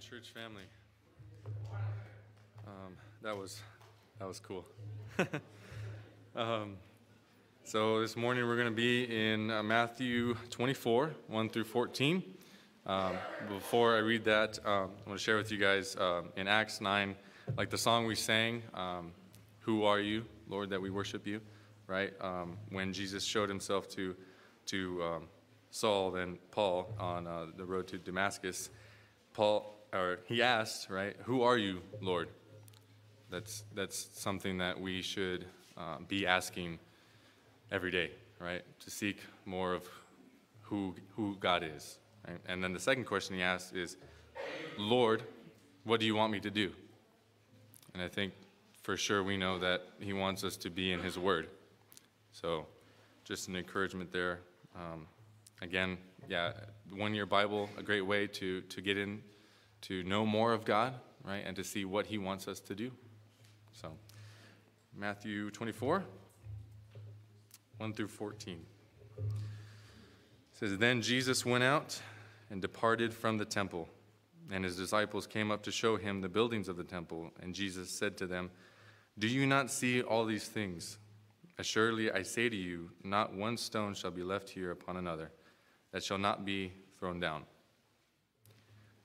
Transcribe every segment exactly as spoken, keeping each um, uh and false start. morning, church family. Um, that was that was cool. um, so this morning we're going to be in uh, Matthew twenty-four, one through fourteen. Um, before I read that, um, I want to share with you guys uh, in Acts nine, like the song we sang, um, "Who are you, Lord, that we worship you?" Right um, when Jesus showed himself to to um, Saul and Paul on uh, the road to Damascus, Paul or he asked, right, "Who are you, Lord?" That's that's something that we should uh, be asking every day, right? To seek more of who who God is. Right? And then the second question he asked is, "Lord, what do you want me to do?" And I think for sure we know that he wants us to be in his word. So just an encouragement there. Um, Again, yeah, one-year Bible, a great way to, to get in, to know more of God, right, and to see what he wants us to do. So, Matthew twenty-four, one through fourteen. It says, "Then Jesus went out and departed from the temple, and his disciples came up to show him the buildings of the temple. And Jesus said to them, 'Do you not see all these things? Assuredly, I say to you, not one stone shall be left here upon another, that shall not be thrown down.'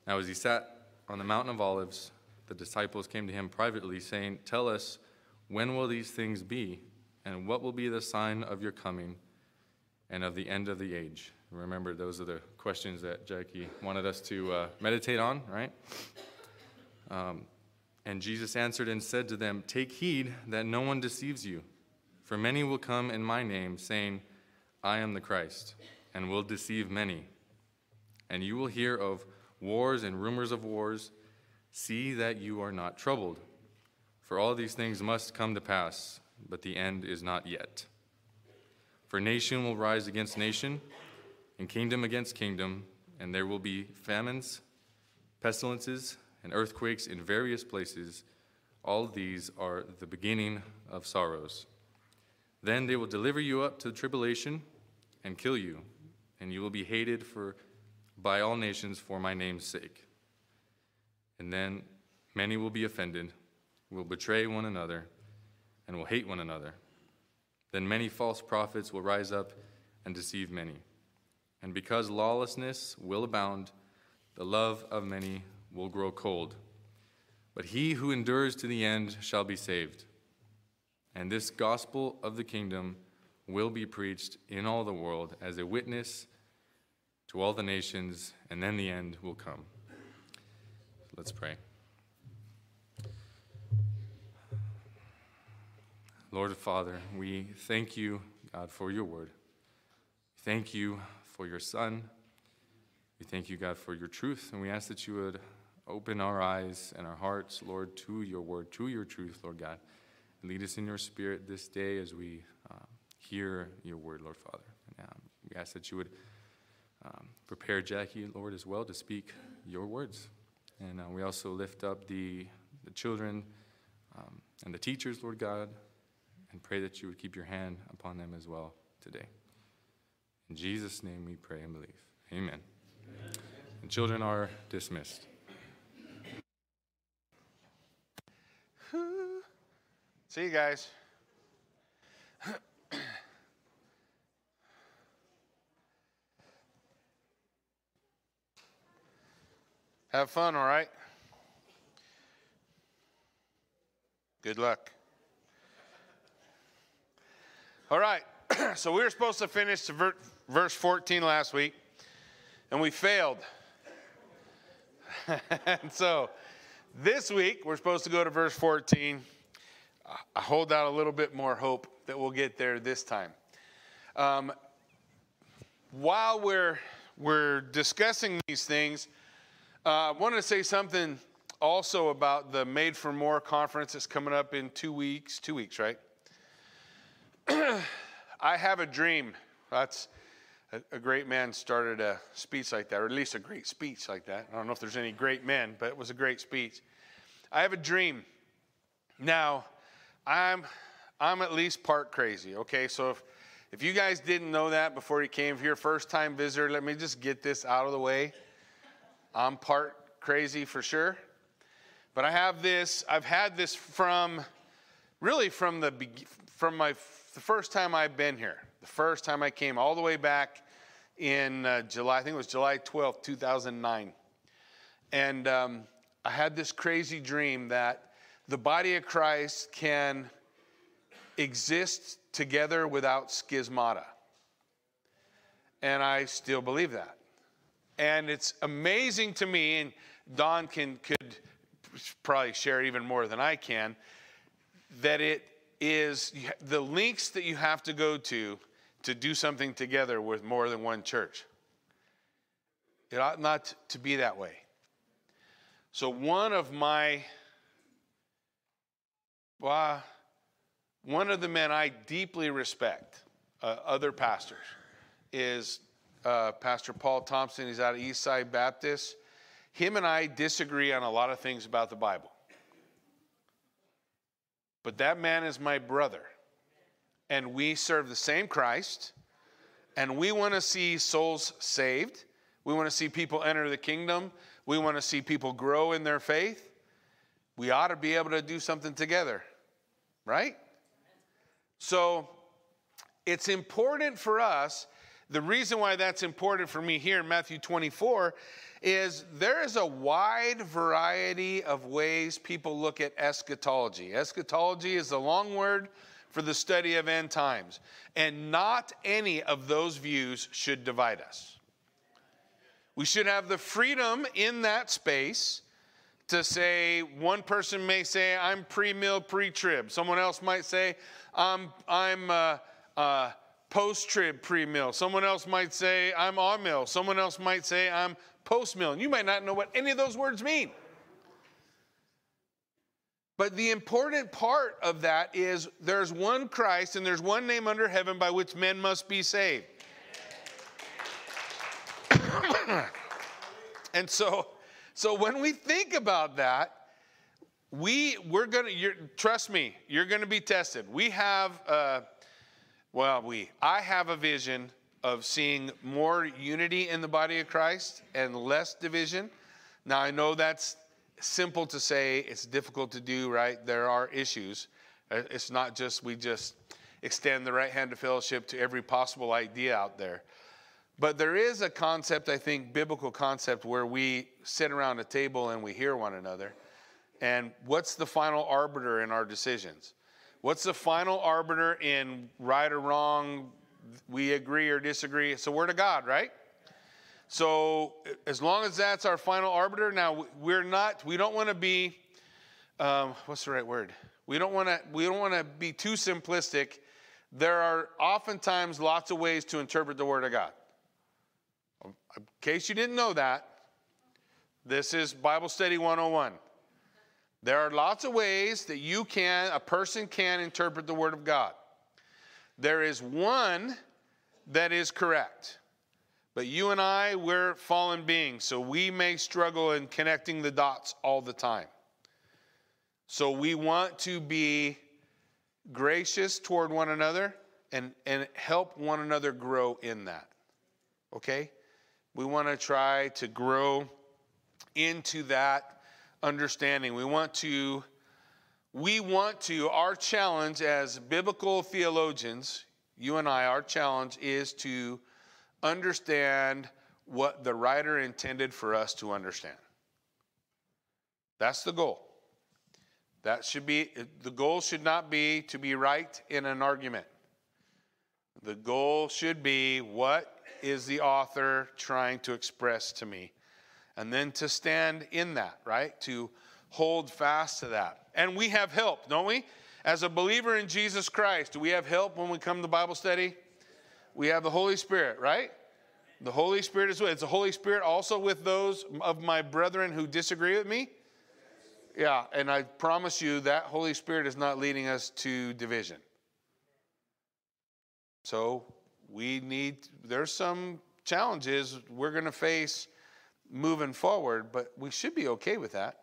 Now as he sat on the Mountain of Olives, the disciples came to him privately, saying, 'Tell us, when will these things be, and what will be the sign of your coming and of the end of the age?'" Remember, those are the questions that Jackie wanted us to uh, meditate on, right? Um, and Jesus answered and said to them, "Take heed that no one deceives you, for many will come in my name, saying, 'I am the Christ,' and will deceive many. And you will hear of wars and rumors of wars. See that you are not troubled, for all these things must come to pass, but the end is not yet. For nation will rise against nation, and kingdom against kingdom, and there will be famines, pestilences, and earthquakes in various places. All these are the beginning of sorrows. Then they will deliver you up to tribulation and kill you, and you will be hated for by all nations for my name's sake. And then many will be offended, will betray one another, and will hate one another. Then many false prophets will rise up and deceive many. And because lawlessness will abound, the love of many will grow cold. But he who endures to the end shall be saved. And this gospel of the kingdom will be preached in all the world as a witness to all the nations, and then the end will come." Let's pray. Lord, Father, we thank you, God, for your word. Thank you for your Son. We thank you, God, for your truth, and we ask that you would open our eyes and our hearts, Lord, to your word, to your truth, Lord God. Lead us in your spirit this day as we uh, hear your word, Lord, Father. And, um, we ask that you would Um, prepare Jackie, Lord, as well to speak your words. And uh, we also lift up the, the children um, and the teachers, Lord God, and pray that you would keep your hand upon them as well today. In Jesus' name we pray and believe. Amen. Amen. The children are dismissed. See you guys. Have fun, all right? Good luck. All right, so we were supposed to finish verse fourteen last week, and we failed. And so this week, we're supposed to go to verse fourteen. I hold out a little bit more hope that we'll get there this time. Um, while we're, we're discussing these things, I uh, wanted to say something also about the Made for More conference that's coming up in two weeks. Two weeks, right? I have a dream. That's a, a great man started a speech like that, or at least a great speech like that. I don't know if there's any great men, but it was a great speech. I have a dream. Now, I'm I'm at least part crazy. Okay, so if if you guys didn't know that before you came, if you're a first time visitor, let me just get this out of the way. I'm part crazy for sure. But I have this, I've had this from, really from the from my the first time I've been here. The first time I came all the way back in uh, July, I think it was July twelfth, two thousand nine. And um, I had this crazy dream that the body of Christ can exist together without schismata. And I still believe that. And it's amazing to me, and Don can could probably share even more than I can, that it is the links that you have to go to to do something together with more than one church. It ought not to be that way. So one of my, well, one of the men I deeply respect, uh, other pastors, is uh, Pastor Paul Thompson. He's out of Eastside Baptist. Him and I disagree on a lot of things about the Bible. But that man is my brother. And we serve the same Christ. And we want to see souls saved. We want to see people enter the kingdom. We want to see people grow in their faith. We ought to be able to do something together, right? So it's important for us. The reason why that's important for me here in Matthew twenty-four is there is a wide variety of ways people look at eschatology. Eschatology is the long word for the study of end times. And not any of those views should divide us. We should have the freedom in that space to say, one person may say, I'm pre-mill, pre-trib. Someone else might say, I'm, I'm uh, uh, post-trib, pre-mill. Someone else might say, I'm on-mill. Someone else might say, I'm post-mill. And you might not know what any of those words mean. But the important part of that is there's one Christ and there's one name under heaven by which men must be saved. And so, so when we think about that, we, we're going to, trust me, you're going to be tested. We have, uh, well, we, I have a vision of seeing more unity in the body of Christ and less division. Now, I know that's simple to say. It's difficult to do, right? There are issues. It's not just we just extend the right hand of fellowship to every possible idea out there. But there is a concept, I think, biblical concept, where we sit around a table and we hear one another. And what's the final arbiter in our decisions? What's the final arbiter in right or wrong, we agree or disagree? It's the word of God, right? So as long as that's our final arbiter, now we're not, we don't want to be, um, what's the right word? We don't want to, we don't want to be too simplistic. There are oftentimes lots of ways to interpret the word of God. In case you didn't know that, this is Bible Study one oh one. There are lots of ways that you can, a person can interpret the Word of God. There is one that is correct. But you and I, we're fallen beings, so we may struggle in connecting the dots all the time. So we want to be gracious toward one another and, and help one another grow in that. Okay? We want to try to grow into that understanding. We want to, we want to, our challenge as biblical theologians, you and I, our challenge is to understand what the writer intended for us to understand. That's the goal. That should be, the goal should not be to be right in an argument. The goal should be what is the author trying to express to me? And then to stand in that, right? To hold fast to that. And we have help, don't we? As a believer in Jesus Christ, do we have help when we come to Bible study? We have the Holy Spirit, right? The Holy Spirit is with us. Is the Holy Spirit also with those of my brethren who disagree with me? Yeah, and I promise you that Holy Spirit is not leading us to division. So we need, there's some challenges we're going to face moving forward, but we should be okay with that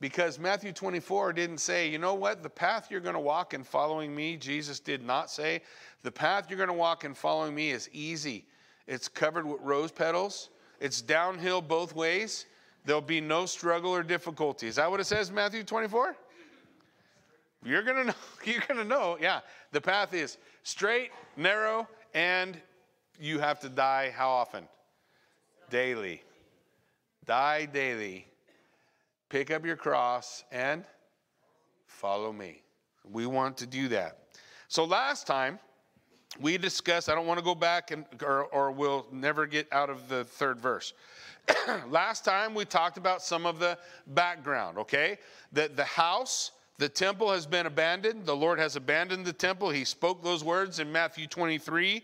because Matthew twenty-four didn't say, you know what, the path you're going to walk in following me, Jesus did not say, the path you're going to walk in following me is easy. It's covered with rose petals. It's downhill both ways. There'll be no struggle or difficulty. Is that what it says in Matthew twenty-four? You're going to know. You're going to know. Yeah. The path is straight, narrow, and you have to die how often? Daily. Die daily. Pick up your cross and follow me. We want to do that. So last time we discussed, I don't want to go back and or, or we'll never get out of the third verse. Last time we talked about some of the background, okay? That the house, the temple has been abandoned. The Lord has abandoned the temple. He spoke those words in Matthew twenty-three.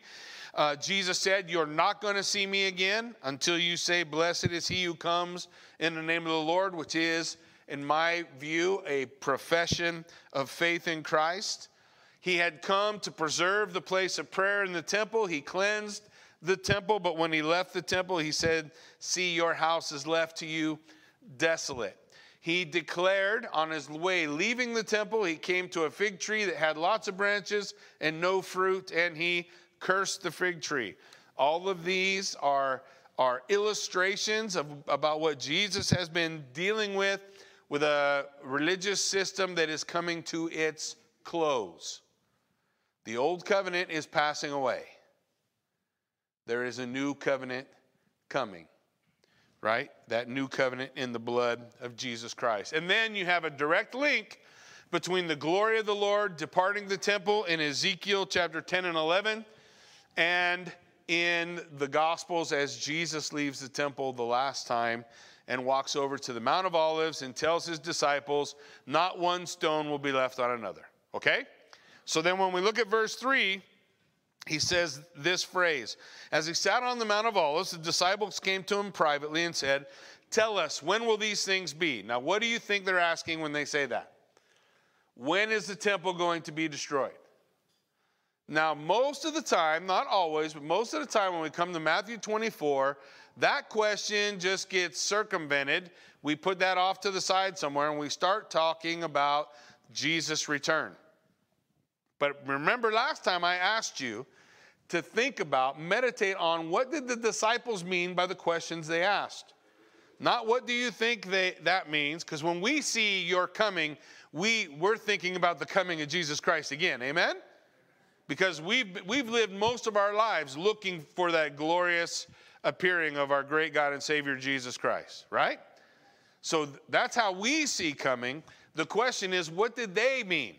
Uh, Jesus said, you're not going to see me again until you say, blessed is he who comes in the name of the Lord, which is, in my view, a profession of faith in Christ. He had come to preserve the place of prayer in the temple. He cleansed the temple, but when he left the temple, he said, see, your house is left to you desolate. He declared on his way leaving the temple, he came to a fig tree that had lots of branches and no fruit, and he cursed the fig tree. All of these are, are illustrations of, about what Jesus has been dealing with, with a religious system that is coming to its close. The old covenant is passing away. There is a new covenant coming, right? That new covenant in the blood of Jesus Christ. And then you have a direct link between the glory of the Lord departing the temple in Ezekiel chapter ten and eleven and in the Gospels as Jesus leaves the temple the last time and walks over to the Mount of Olives and tells his disciples, not one stone will be left on another, okay? So then when we look at verse three, he says this phrase, as he sat on the Mount of Olives, the disciples came to him privately and said, tell us, when will these things be? Now, what do you think they're asking when they say that? When is the temple going to be destroyed? Now, most of the time, not always, but most of the time when we come to Matthew twenty-four, that question just gets circumvented. We put that off to the side somewhere and we start talking about Jesus' return. But remember last time I asked you to think about, meditate on what did the disciples mean by the questions they asked? Not what do you think they, that means, because when we see your coming, we, we're thinking about the coming of Jesus Christ again, amen? Because we've, we've lived most of our lives looking for that glorious appearing of our great God and Savior Jesus Christ, right? So that's how we see coming. The question is, what did they mean?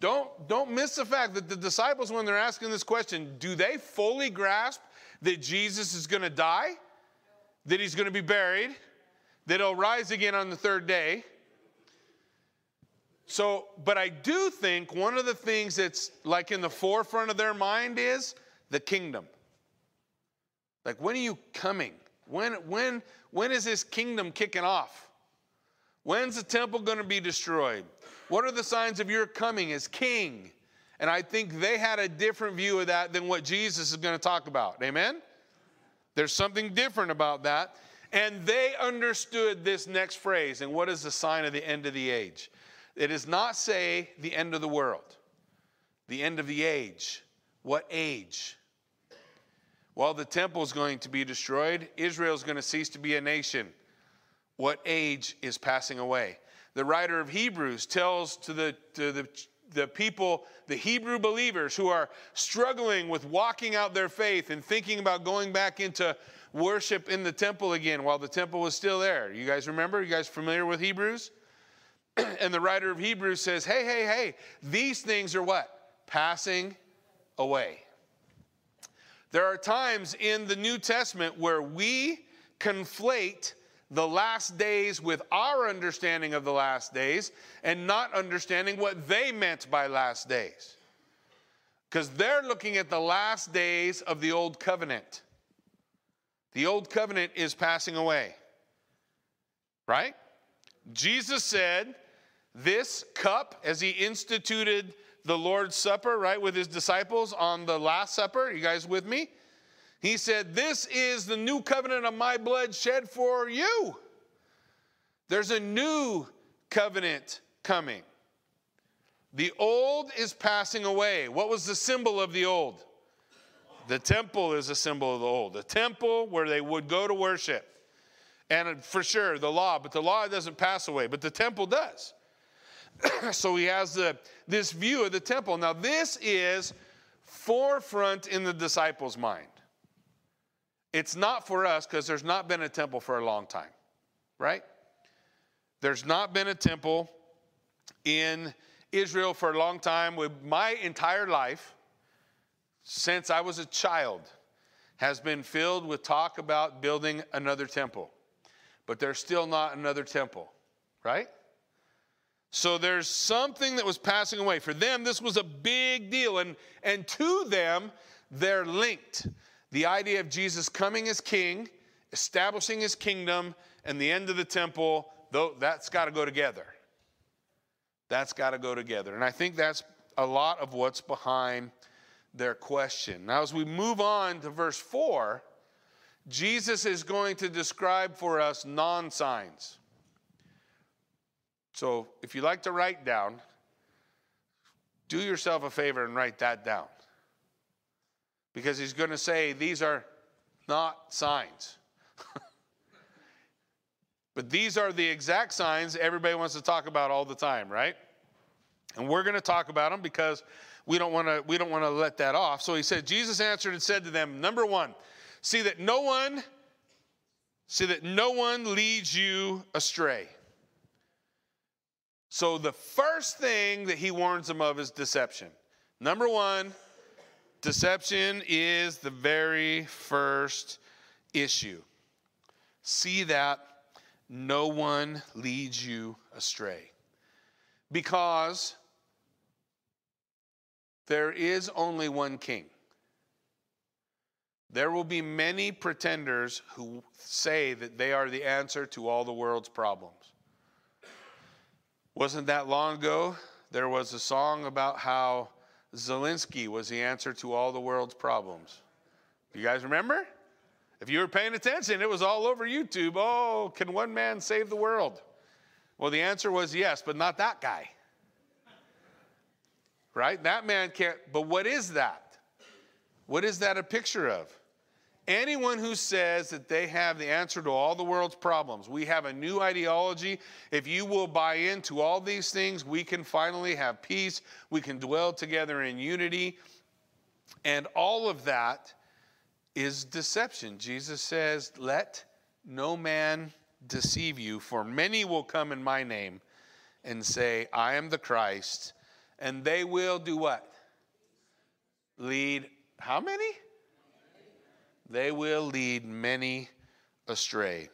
Don't, don't miss the fact that the disciples, when they're asking this question, do they fully grasp that Jesus is going to die? That he's going to be buried, that he'll rise again on the third day. So, but I do think one of the things that's like in the forefront of their mind is the kingdom. Like, when are you coming? When, when, when is this kingdom kicking off? When's the temple going to be destroyed? What are the signs of your coming as king? And I think they had a different view of that than what Jesus is going to talk about. Amen? There's something different about that. And they understood this next phrase. And what is the sign of the end of the age? It does not say the end of the world. The end of the age. What age? Well, the temple is going to be destroyed. Israel is going to cease to be a nation. What age is passing away? The writer of Hebrews tells to the, to the, the people, the Hebrew believers who are struggling with walking out their faith and thinking about going back into worship in the temple again while the temple was still there. You guys remember? You guys familiar with Hebrews? And the writer of Hebrews says, hey, hey, hey, these things are what? Passing away. There are times in the New Testament where we conflate the last days with our understanding of the last days and not understanding what they meant by last days. Because they're looking at the last days of the old covenant. The old covenant is passing away, right? Jesus said this cup as he instituted the Lord's Supper, right, with his disciples on the Last Supper. Are you guys with me? He said, this is the new covenant of my blood shed for you. There's a new covenant coming. The old is passing away. What was the symbol of the old? The temple is a symbol of the old. The temple where they would go to worship. and for sure the law, but the law doesn't pass away, but the temple does. So he has the, this view of the temple. Now this is forefront in the disciples' mind. It's not for us because there's not been a temple for a long time, right? There's not been a temple in Israel for a long time. With my entire life, since I was a child, has been filled with talk about building another temple. But there's still not another temple, right? So there's something that was passing away. For them, this was a big deal. And, and to them, they're linked. The idea of Jesus coming as king, establishing his kingdom, and the end of the temple, though, that's got to go together. That's got to go together. And I think that's a lot of what's behind their question. Now, as we move on to verse four, Jesus is going to describe for us non-signs. So if you like to write down, do yourself a favor and write that down. Because he's going to say these are not signs. But these are the exact signs everybody wants to talk about all the time, right? And we're going to talk about them because we don't want to we don't want to let that off. So he said, Jesus answered and said to them, number one, see that no one see that no one leads you astray. So the first thing that he warns them of is deception. Number one, deception is the very first issue. See that no one leads you astray. Because there is only one king. There will be many pretenders who say that they are the answer to all the world's problems. Wasn't that long ago, there was a song about how Zelensky was the answer to all the world's problems. You guys remember? If you were paying attention, it was all over YouTube. Oh, can one man save the world? Well, the answer was yes, but not that guy. Right? That man can't. But what is that? What is that a picture of? Anyone who says that they have the answer to all the world's problems. We have a new ideology. If you will buy into all these things, we can finally have peace. We can dwell together in unity. And all of that is deception. Jesus says, let no man deceive you, for many will come in my name and say, I am the Christ. And they will do what? Lead how many? They will lead many astray.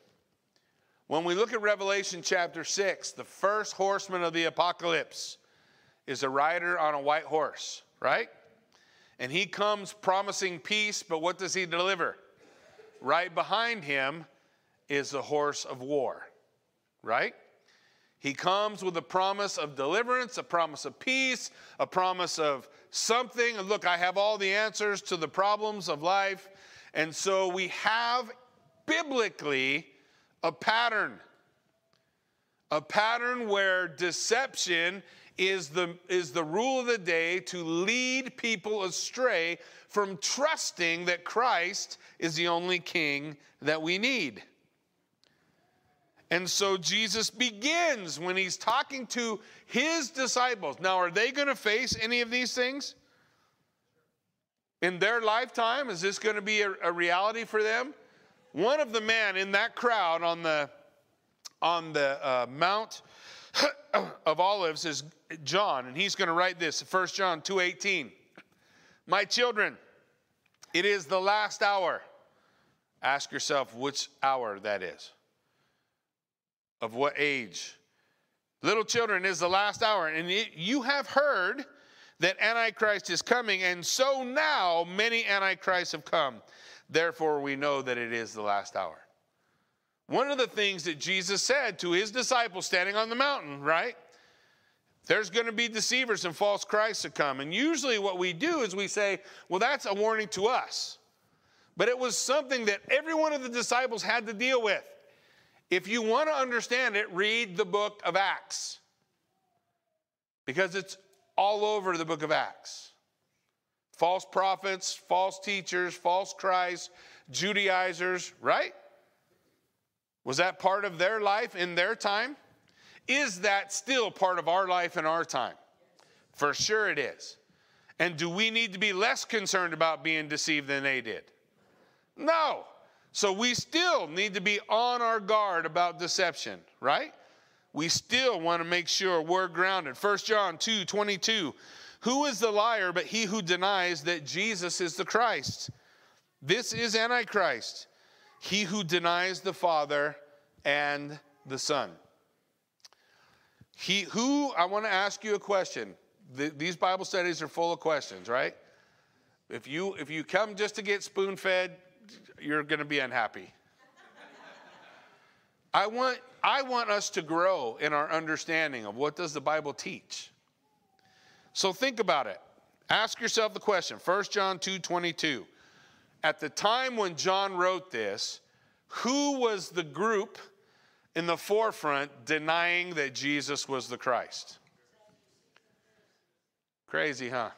When we look at Revelation chapter six, the first horseman of the apocalypse is a rider on a white horse, right? And he comes promising peace, but what does he deliver? Right behind him is the horse of war, right? He comes with a promise of deliverance, a promise of peace, a promise of something. And look, I have all the answers to the problems of life. And so we have biblically a pattern, a pattern where deception is the, is the rule of the day to lead people astray from trusting that Christ is the only king that we need. And so Jesus begins when he's talking to his disciples. Now, are they going to face any of these things? In their lifetime, is this going to be a, a reality for them? One of the men in that crowd on the, on the uh, Mount of Olives is John, and he's going to write this, First John two eighteen. My children, it is the last hour. Ask yourself which hour that is. Of what age? Little children, it is the last hour. And it, you have heard that Antichrist is coming, and so now many Antichrists have come. Therefore, we know that it is the last hour. One of the things that Jesus said to his disciples standing on the mountain, right? There's going to be deceivers and false Christs to come. And usually what we do is we say, well, that's a warning to us. But it was something that every one of the disciples had to deal with. If you want to understand it, read the book of Acts. Because it's all over the book of Acts. False prophets, false teachers, false Christs, Judaizers, right? Was that part of their life in their time? Is that still part of our life in our time? For sure it is. And do we need to be less concerned about being deceived than they did? No. So we still need to be on our guard about deception, right? We still want to make sure we're grounded. First John two twenty-two, who is the liar but he who denies that Jesus is the Christ? This is Antichrist, he who denies the Father and the Son. He who, I want to ask you a question. The, these Bible studies are full of questions, right? If you, if you come just to get spoon-fed, you're going to be unhappy. I want, I want us to grow in our understanding of what does the Bible teach. So think about it. Ask yourself the question. First John two twenty-two. At the time when John wrote this, who was the group in the forefront denying that Jesus was the Christ? Crazy, huh?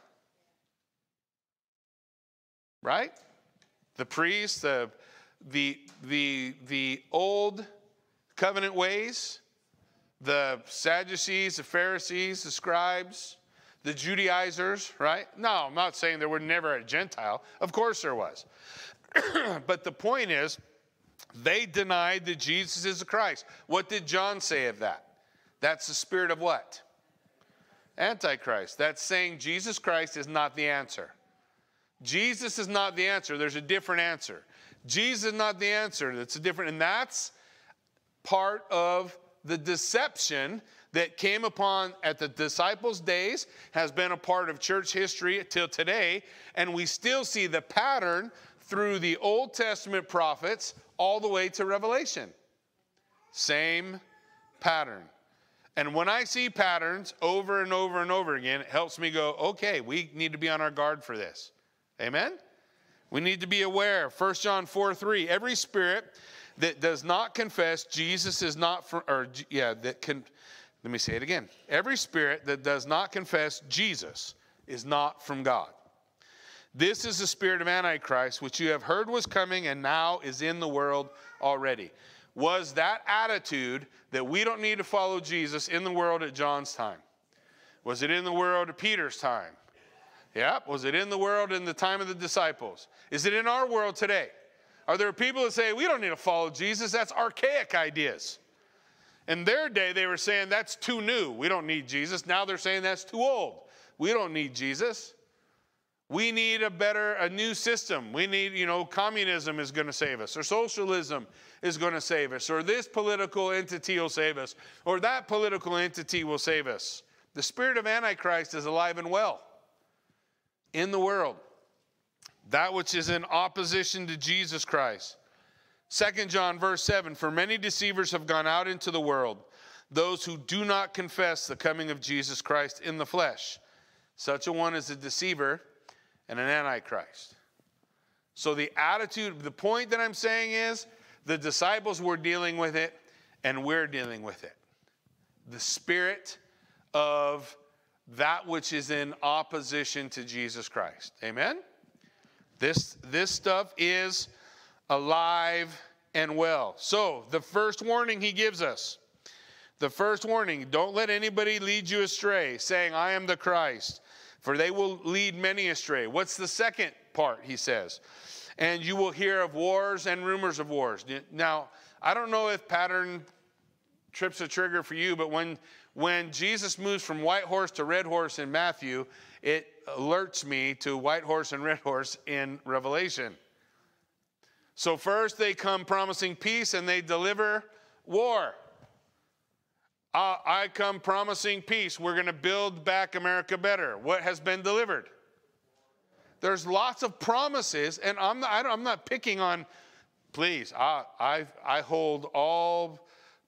Right? The priests, the, the, the, the old covenant ways, the Sadducees, the Pharisees, the scribes, the Judaizers, right? No, I'm not saying there were never a Gentile. Of course there was. But the point is, they denied that Jesus is the Christ. What did John say of that? That's the spirit of what? Antichrist. That's saying Jesus Christ is not the answer. Jesus is not the answer. There's a different answer. Jesus is not the answer. That's a different, and that's part of the deception that came upon at the disciples' days, has been a part of church history till today, and we still see the pattern through the Old Testament prophets all the way to Revelation. Same pattern. And when I see patterns over and over and over again, it helps me go, okay, we need to be on our guard for this. Amen? We need to be aware. First John four three, every spirit that does not confess Jesus is not from, or yeah, that can, let me say it again. Every spirit that does not confess Jesus is not from God. This is the spirit of Antichrist, which you have heard was coming and now is in the world already. Was that attitude that we don't need to follow Jesus in the world at John's time? Was it in the world at Peter's time? Yeah. Was it in the world in the time of the disciples? Is it in our world today? Are there people that say, we don't need to follow Jesus? That's archaic ideas. In their day, they were saying, that's too new. We don't need Jesus. Now they're saying that's too old. We don't need Jesus. We need a better, a new system. We need, you know, communism is going to save us, or socialism is going to save us, or this political entity will save us, or that political entity will save us. The spirit of Antichrist is alive and well in the world, that which is in opposition to Jesus Christ. Second John verse seven, for many deceivers have gone out into the world, those who do not confess the coming of Jesus Christ in the flesh. Such a one is a deceiver and an antichrist. So the attitude, the point that I'm saying is, the disciples were dealing with it, and we're dealing with it. The spirit of that which is in opposition to Jesus Christ. Amen? This, this stuff is alive and well. So the first warning he gives us, the first warning, don't let anybody lead you astray, saying, I am the Christ. For they will lead many astray. What's the second part, he says? And you will hear of wars and rumors of wars. Now, I don't know if pattern trips a trigger for you, but when, when Jesus moves from white horse to red horse in Matthew, it alerts me to white horse and red horse in Revelation. So first they come promising peace and they deliver war. Uh, I come promising peace. We're going to build back America better. What has been delivered? There's lots of promises, and I'm not, I don't, I'm not picking on, please, I, I, I hold all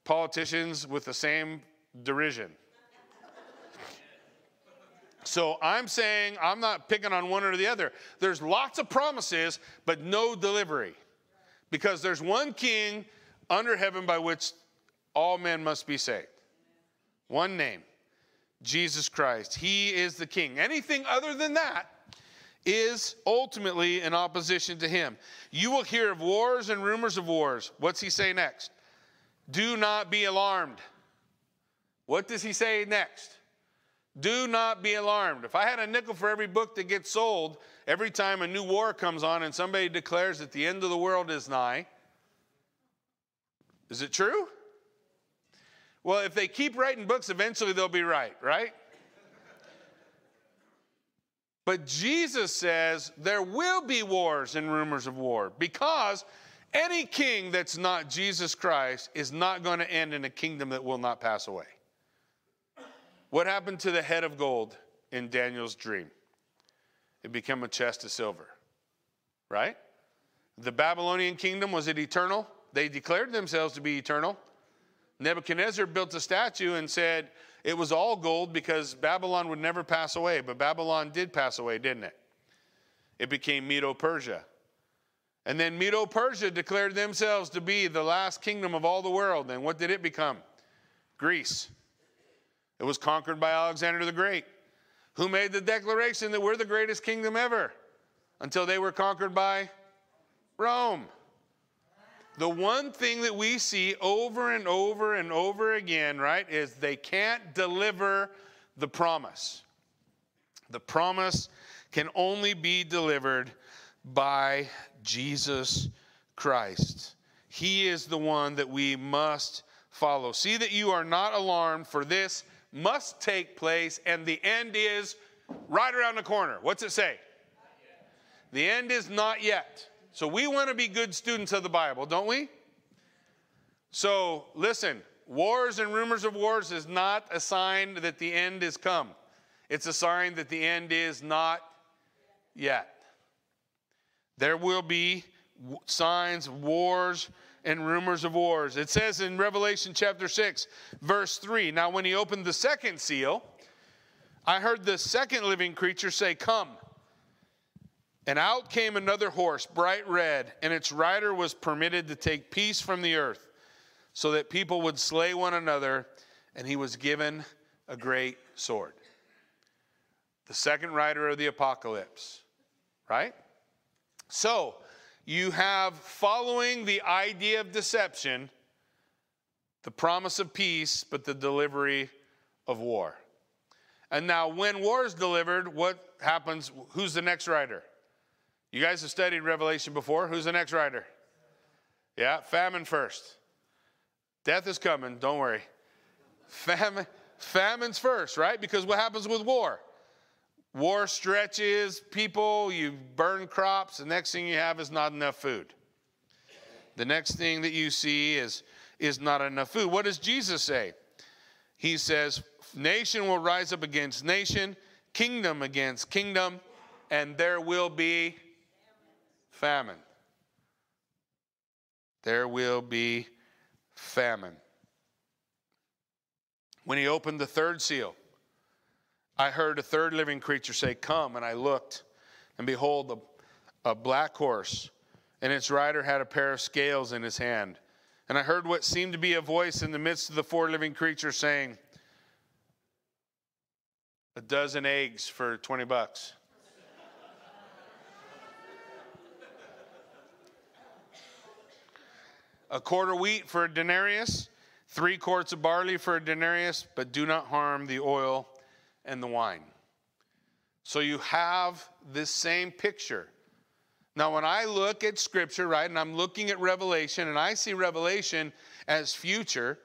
politicians with the same derision. So I'm saying I'm not picking on one or the other. There's lots of promises, but no delivery. Because there's one king under heaven by which all men must be saved. One name, Jesus Christ. He is the King. Anything other than that is ultimately in opposition to him. You will hear of wars and rumors of wars. What's he say next? Do not be alarmed. What does he say next? Do not be alarmed. If I had a nickel for every book that gets sold, every time a new war comes on and somebody declares that the end of the world is nigh, is it true? Well, if they keep writing books, eventually they'll be right, right? But Jesus says there will be wars and rumors of war, because any king that's not Jesus Christ is not going to end in a kingdom that will not pass away. What happened to the head of gold in Daniel's dream? It became a chest of silver, right? The Babylonian kingdom, was it eternal? They declared themselves to be eternal. Nebuchadnezzar built a statue and said it was all gold because Babylon would never pass away. But Babylon did pass away, didn't it? It became Medo-Persia. And then Medo-Persia declared themselves to be the last kingdom of all the world. And what did it become? Greece. It was conquered by Alexander the Great, who made the declaration that we're the greatest kingdom ever, until they were conquered by Rome. The one thing that we see over and over and over again, right, is they can't deliver the promise. The promise can only be delivered by Jesus Christ. He is the one that we must follow. See that you are not alarmed, for this must take place, and the end is right around the corner. What's it say? The end is not yet. So we want to be good students of the Bible, don't we? So listen, wars and rumors of wars is not a sign that the end is come. It's a sign that the end is not yet. There will be signs, wars, and rumors of wars. It says in Revelation chapter six, verse three, now when he opened the second seal, I heard the second living creature say, come. And out came another horse, bright red, and its rider was permitted to take peace from the earth, so that people would slay one another, and he was given a great sword. The second rider of the apocalypse, right? So you have, following the idea of deception, the promise of peace, but the delivery of war. And now when war is delivered, what happens? Who's the next rider? You guys have studied Revelation before. Who's the next rider? Yeah, famine first. Death is coming, don't worry. Famine, famine's first, right? Because what happens with war? War stretches people, you burn crops. The next thing you have is not enough food. The next thing that you see is, is not enough food. What does Jesus say? He says, nation will rise up against nation, kingdom against kingdom, and there will be famine. There will be famine. When he opened the third seal, I heard a third living creature say, come, and I looked, and behold, a, a black horse, and its rider had a pair of scales in his hand. And I heard what seemed to be a voice in the midst of the four living creatures saying, a dozen eggs for twenty bucks. A quarter wheat for a denarius, three quarts of barley for a denarius, but do not harm the oil and the wine. So you have this same picture. Now, when I look at Scripture, right, and I'm looking at Revelation, and I see Revelation as future,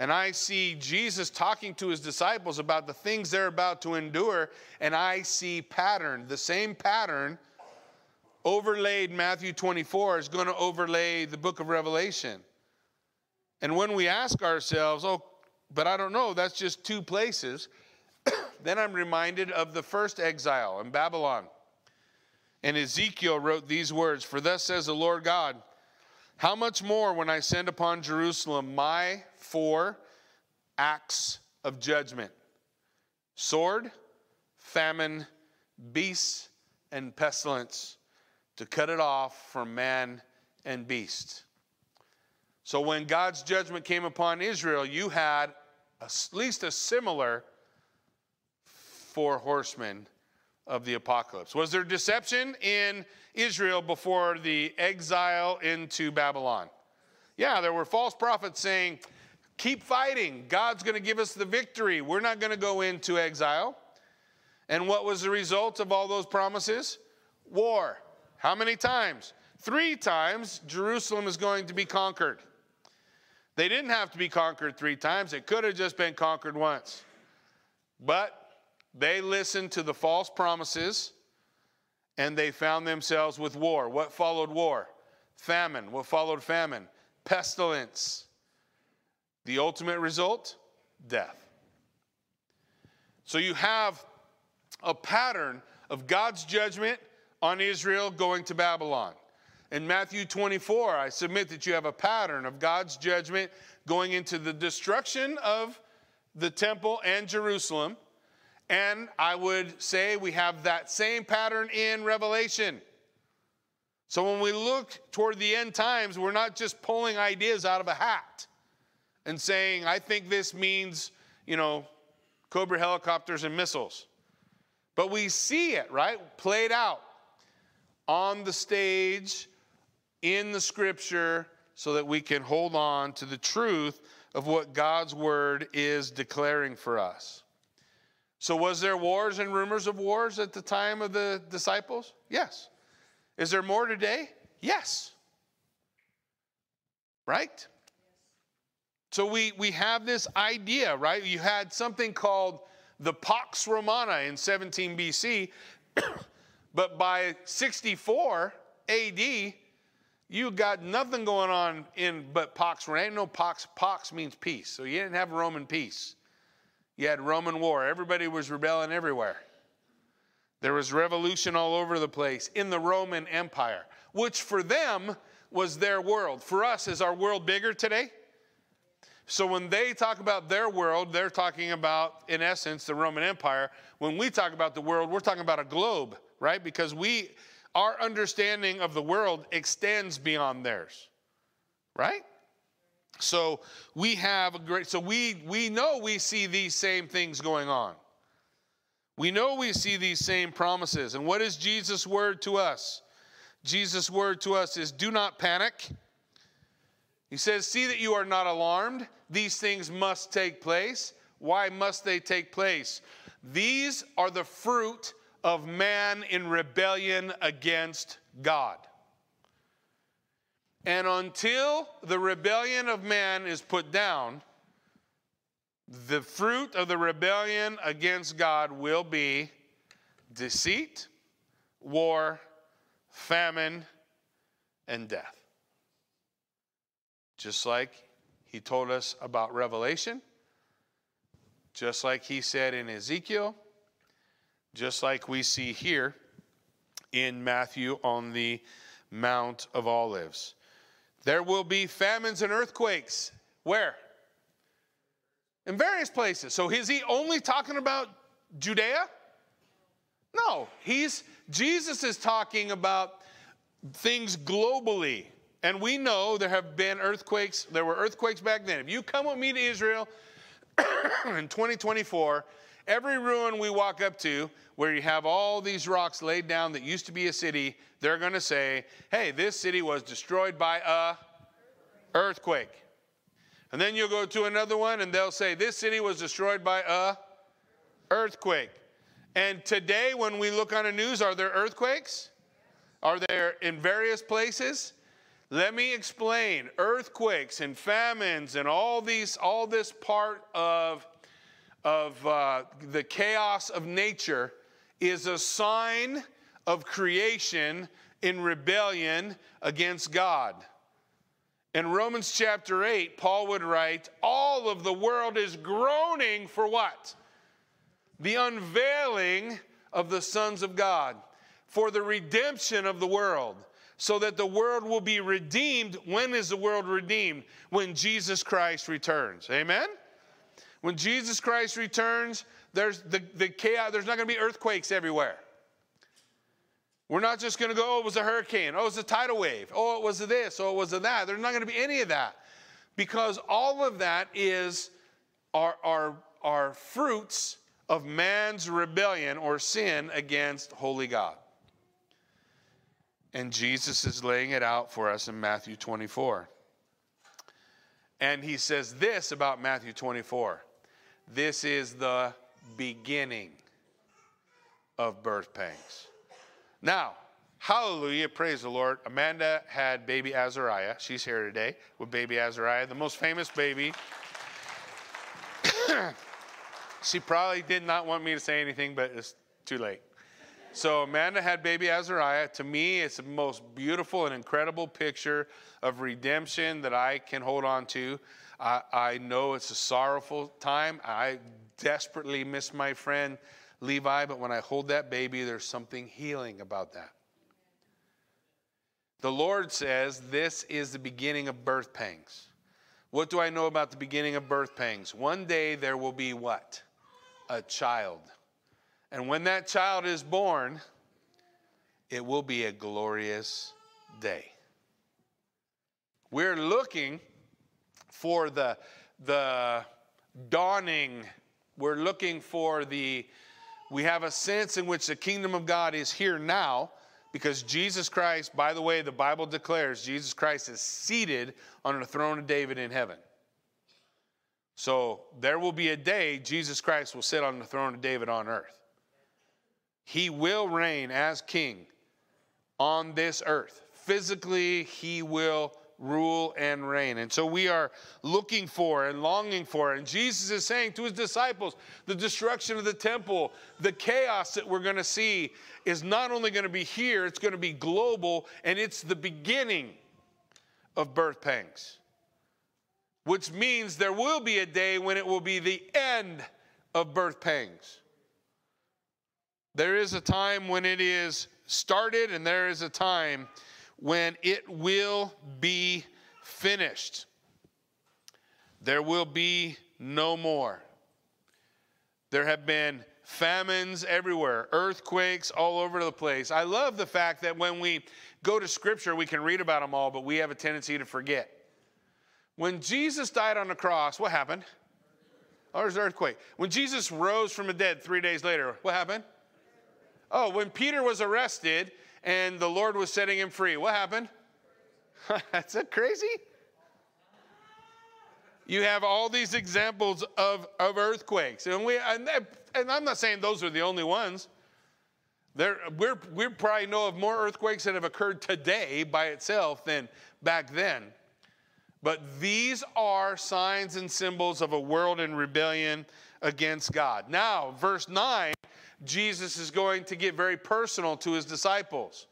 and I see Jesus talking to his disciples about the things they're about to endure, and I see pattern, the same pattern overlaid Matthew twenty-four is going to overlay the book of Revelation. And when we ask ourselves, oh, but I don't know, that's just two places, then I'm reminded of the first exile in Babylon. And Ezekiel wrote these words, for thus says the Lord God, how much more when I send upon Jerusalem my four acts of judgment, sword, famine, beasts, and pestilence, to cut it off from man and beast. So when God's judgment came upon Israel, you had at least a similar four horsemen of the apocalypse. Was there deception in Israel before the exile into Babylon? Yeah, there were false prophets saying, keep fighting. God's going to give us the victory. We're not going to go into exile. And what was the result of all those promises? War. How many times? Three times Jerusalem is going to be conquered. They didn't have to be conquered three times. It could have just been conquered once. But they listened to the false promises, and they found themselves with war. What followed war? Famine. What followed famine? Pestilence. The ultimate result? Death. So you have a pattern of God's judgment on Israel going to Babylon. In Matthew twenty-four, I submit that you have a pattern of God's judgment going into the destruction of the temple and Jerusalem. And I would say we have that same pattern in Revelation. So when we look toward the end times, we're not just pulling ideas out of a hat and saying, I think this means, you know, Cobra helicopters and missiles. But we see it, right, played out on the stage in the Scripture so that we can hold on to the truth of what God's Word is declaring for us. So was there wars and rumors of wars at the time of the disciples? Yes. Is there more today? Yes. Right? So we, we have this idea, right? You had something called the Pax Romana in seventeen B C, but by sixty-four A D, you got nothing going on in but Pax Romana. Ain't no Pax. Pax means peace. So you didn't have Roman peace. You had Roman war. Everybody was rebelling everywhere. There was revolution all over the place in the Roman Empire, which for them was their world. For us, is our world bigger today? So when they talk about their world, they're talking about, in essence, the Roman Empire. When we talk about the world, we're talking about a globe, right? Because we, our understanding of the world extends beyond theirs, right? So we have a great, so we, we know we see these same things going on. We know we see these same promises. And what is Jesus' word to us? Jesus' word to us is do not panic. He says, see that you are not alarmed. These things must take place. Why must they take place? These are the fruit of man in rebellion against God. And until the rebellion of man is put down, the fruit of the rebellion against God will be deceit, war, famine, and death. Just like he told us about Revelation, just like he said in Ezekiel, just like we see here in Matthew on the Mount of Olives. There will be famines and earthquakes. Where? In various places. So is he only talking about Judea? No. He's, Jesus is talking about things globally. And we know there have been earthquakes. There were earthquakes back then. If you come with me to Israel in twenty twenty-four, every ruin we walk up to where you have all these rocks laid down that used to be a city, they're going to say, hey, this city was destroyed by a earthquake. And then you'll go to another one and they'll say, this city was destroyed by a earthquake. And today when we look on the news, are there earthquakes? Are there in various places? Let me explain. Earthquakes and famines and all these, all this part of, of uh, the chaos of nature is a sign of creation in rebellion against God. In Romans chapter eight, Paul would write, all of the world is groaning for what? The unveiling of the sons of God, for the redemption of the world. So that the world will be redeemed. When is the world redeemed? When Jesus Christ returns. Amen? When Jesus Christ returns, there's the, the chaos. There's not going to be earthquakes everywhere. We're not just going to go, oh, it was a hurricane. Oh, it was a tidal wave. Oh, it was a this. Oh, it was a that. There's not going to be any of that. Because all of that is our, our, our fruits of man's rebellion or sin against holy God. And Jesus is laying it out for us in Matthew twenty-four. And he says this about Matthew twenty-four. This is the beginning of birth pangs. Now, hallelujah, praise the Lord. Amanda had baby Azariah. She's here today with baby Azariah, the most famous baby. She probably did not want me to say anything, but it's too late. So Amanda had baby Azariah. To me, it's the most beautiful and incredible picture of redemption that I can hold on to. I, I know it's a sorrowful time. I desperately miss my friend Levi, but when I hold that baby, there's something healing about that. The Lord says this is the beginning of birth pangs. What do I know about the beginning of birth pangs? One day there will be what? A child. And when that child is born, it will be a glorious day. We're looking for the, the dawning. We're looking for the, we have a sense in which the kingdom of God is here now, because Jesus Christ, by the way, the Bible declares Jesus Christ is seated on the throne of David in heaven. So there will be a day Jesus Christ will sit on the throne of David on earth. He will reign as king on this earth. Physically, he will rule and reign. And so we are looking for and longing for. And Jesus is saying to his disciples, the destruction of the temple, the chaos that we're going to see is not only going to be here, it's going to be global. And it's the beginning of birth pangs, which means there will be a day when it will be the end of birth pangs. There is a time when it is started, and there is a time when it will be finished. There will be no more. There have been famines everywhere, earthquakes all over the place. I love the fact that when we go to Scripture, we can read about them all, but we have a tendency to forget. When Jesus died on the cross, what happened? Oh, there's an earthquake. When Jesus rose from the dead three days later, what happened? Oh, when Peter was arrested and the Lord was setting him free, what happened? That's that crazy? You have all these examples of, of earthquakes. And, we, and, and I'm not saying those are the only ones. There, we're, we probably know of more earthquakes that have occurred today by itself than back then. But these are signs and symbols of a world in rebellion against God. Now, verse nine, Jesus is going to get very personal to his disciples.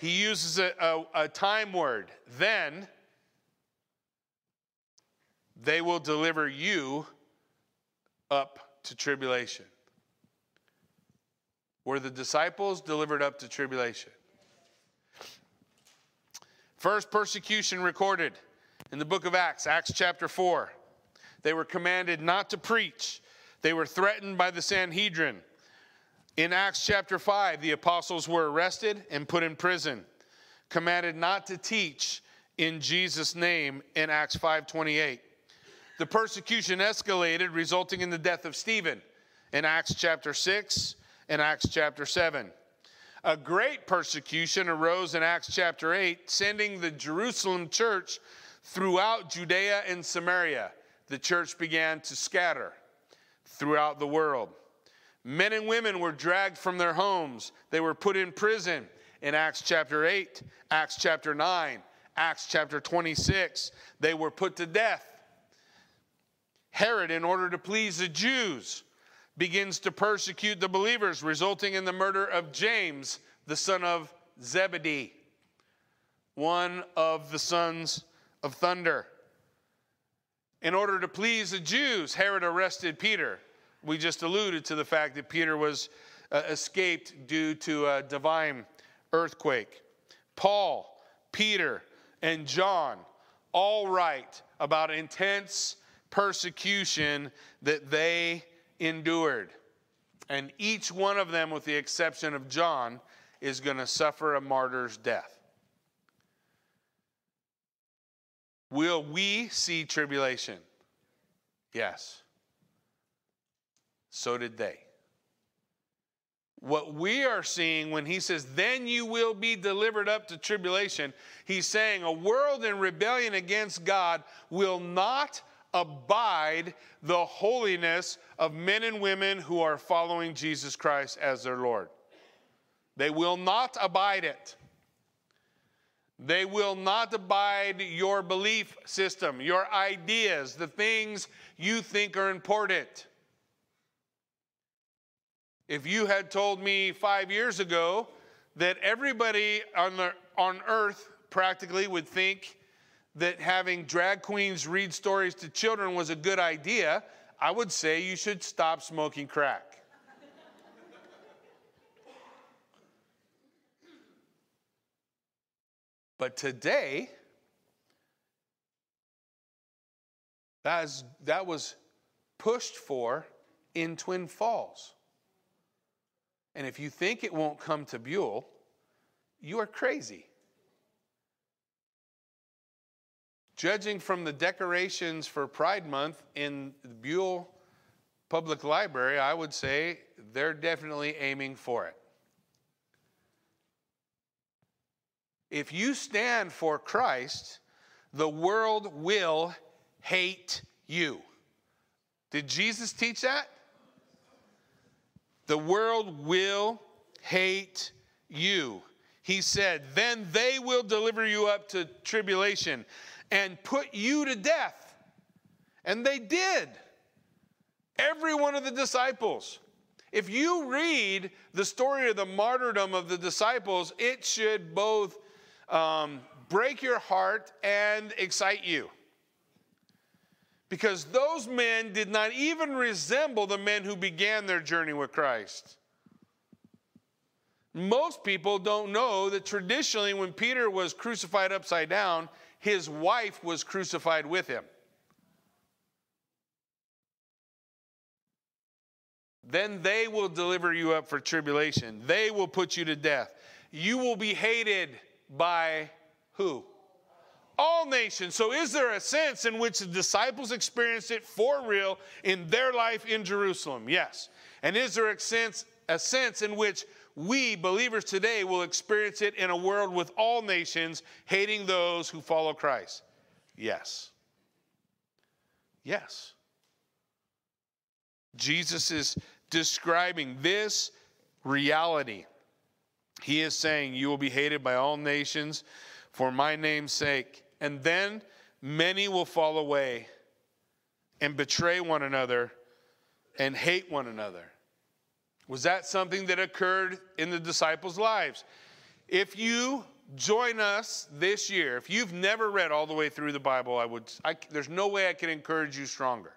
He uses a, a, a time word. Then they will deliver you up to tribulation. Were the disciples delivered up to tribulation? First persecution recorded. In the book of Acts, Acts chapter four, they were commanded not to preach. They were threatened by the Sanhedrin. In Acts chapter five, the apostles were arrested and put in prison, commanded not to teach in Jesus' name in Acts five twenty-eight. The persecution escalated, resulting in the death of Stephen in Acts chapter six and Acts chapter seven. A great persecution arose in Acts chapter eight, sending the Jerusalem church throughout Judea and Samaria. The church began to scatter throughout the world. Men and women were dragged from their homes. They were put in prison in Acts chapter eight, Acts chapter nine, Acts chapter twenty-six. They were put to death. Herod, in order to please the Jews, begins to persecute the believers, resulting in the murder of James, the son of Zebedee, one of the sons of thunder. In order to please the Jews, Herod arrested Peter. We just alluded to the fact that Peter was uh, escaped due to a divine earthquake. Paul, Peter, and John all write about intense persecution that they endured. And each one of them, with the exception of John, is going to suffer a martyr's death. Will we see tribulation? Yes. So did they. What we are seeing when he says, then you will be delivered up to tribulation, he's saying a world in rebellion against God will not abide the holiness of men and women who are following Jesus Christ as their Lord. They will not abide it. They will not abide your belief system, your ideas, the things you think are important. If you had told me five years ago that everybody on, the, on earth practically would think that having drag queens read stories to children was a good idea, I would say you should stop smoking crack. But today, that, is, that was pushed for in Twin Falls. And if you think it won't come to Buell, you are crazy. Judging from the decorations for Pride Month in the Buell Public Library, I would say they're definitely aiming for it. If you stand for Christ, the world will hate you. Did Jesus teach that? The world will hate you. He said, then they will deliver you up to tribulation and put you to death. And they did. Every one of the disciples. If you read the story of the martyrdom of the disciples, it should both Um, break your heart and excite you. Because those men did not even resemble the men who began their journey with Christ. Most people don't know that traditionally when Peter was crucified upside down, his wife was crucified with him. Then they will deliver you up for tribulation. They will put you to death. You will be hated by who? All nations. So is there a sense in which the disciples experienced it for real in their life in Jerusalem? Yes. And is there a sense, a sense in which we believers today will experience it in a world with all nations hating those who follow Christ? Yes. Yes. Jesus is describing this reality. He is saying, you will be hated by all nations for my name's sake. And then many will fall away and betray one another and hate one another. Was that something that occurred in the disciples' lives? If you join us this year, if you've never read all the way through the Bible, I would, I, there's no way I can encourage you stronger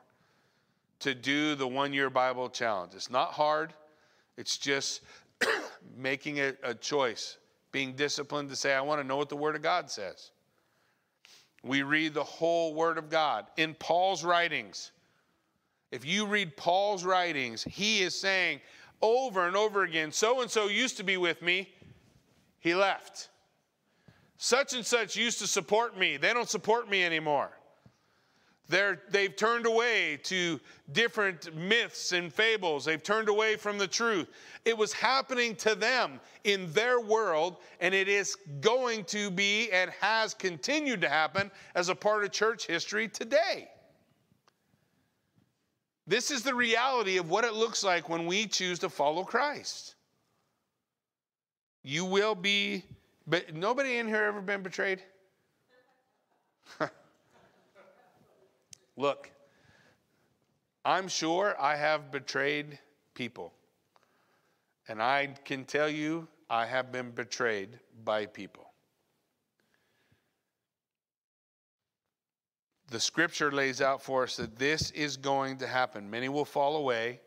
to do the one-year Bible challenge. It's not hard. It's just making a, a choice, being disciplined to say, I want to know what the Word of God says. We read the whole Word of God in Paul's writings. If you read Paul's writings, he is saying over and over again, so-and-so used to be with me, he left. Such-and-such used to support me, they don't support me anymore. They're, they've turned away to different myths and fables. They've turned away from the truth. It was happening to them in their world, and it is going to be and has continued to happen as a part of church history today. This is the reality of what it looks like when we choose to follow Christ. You will be, but nobody in here ever been betrayed? Look, I'm sure I have betrayed people. And I can tell you I have been betrayed by people. The scripture lays out for us that this is going to happen. Many will fall away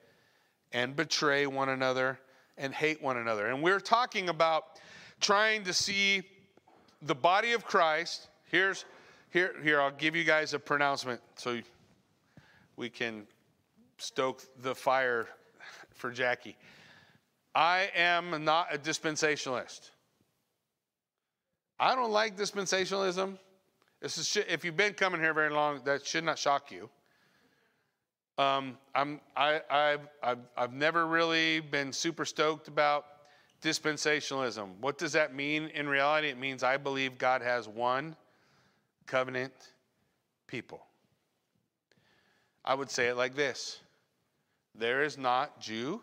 and betray one another and hate one another. And we're talking about trying to see the body of Christ. Here's Here, here, I'll give you guys a pronouncement so we can stoke the fire for Jackie. I am not a dispensationalist. I don't like dispensationalism. This is, if you've been coming here very long, that should not shock you. Um, I'm, I, I, I've, I've never really been super stoked about dispensationalism. What does that mean? In reality, it means I believe God has one covenant people. I would say it like this. There is not Jew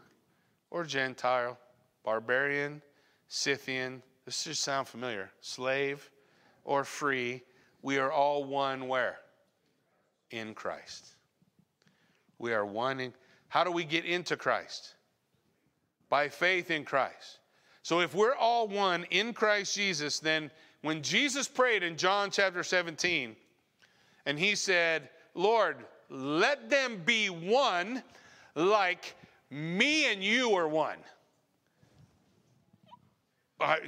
or Gentile, barbarian, Scythian, this should sound familiar, slave or free. We are all one where? In Christ. We are one in. How do we get into Christ? By faith in Christ. So if we're all one in Christ Jesus, then when Jesus prayed in John chapter seventeen, and he said, Lord, let them be one like me and you are one.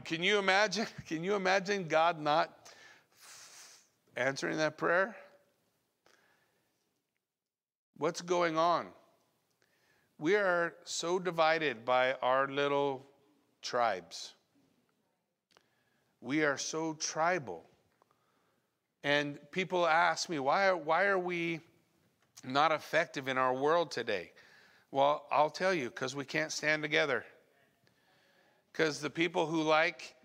Can you imagine? Can you imagine God not answering that prayer? What's going on? We are so divided by our little tribes. We are so tribal. And people ask me, why are, why are we not effective in our world today? Well, I'll tell you, because we can't stand together. Because the people who like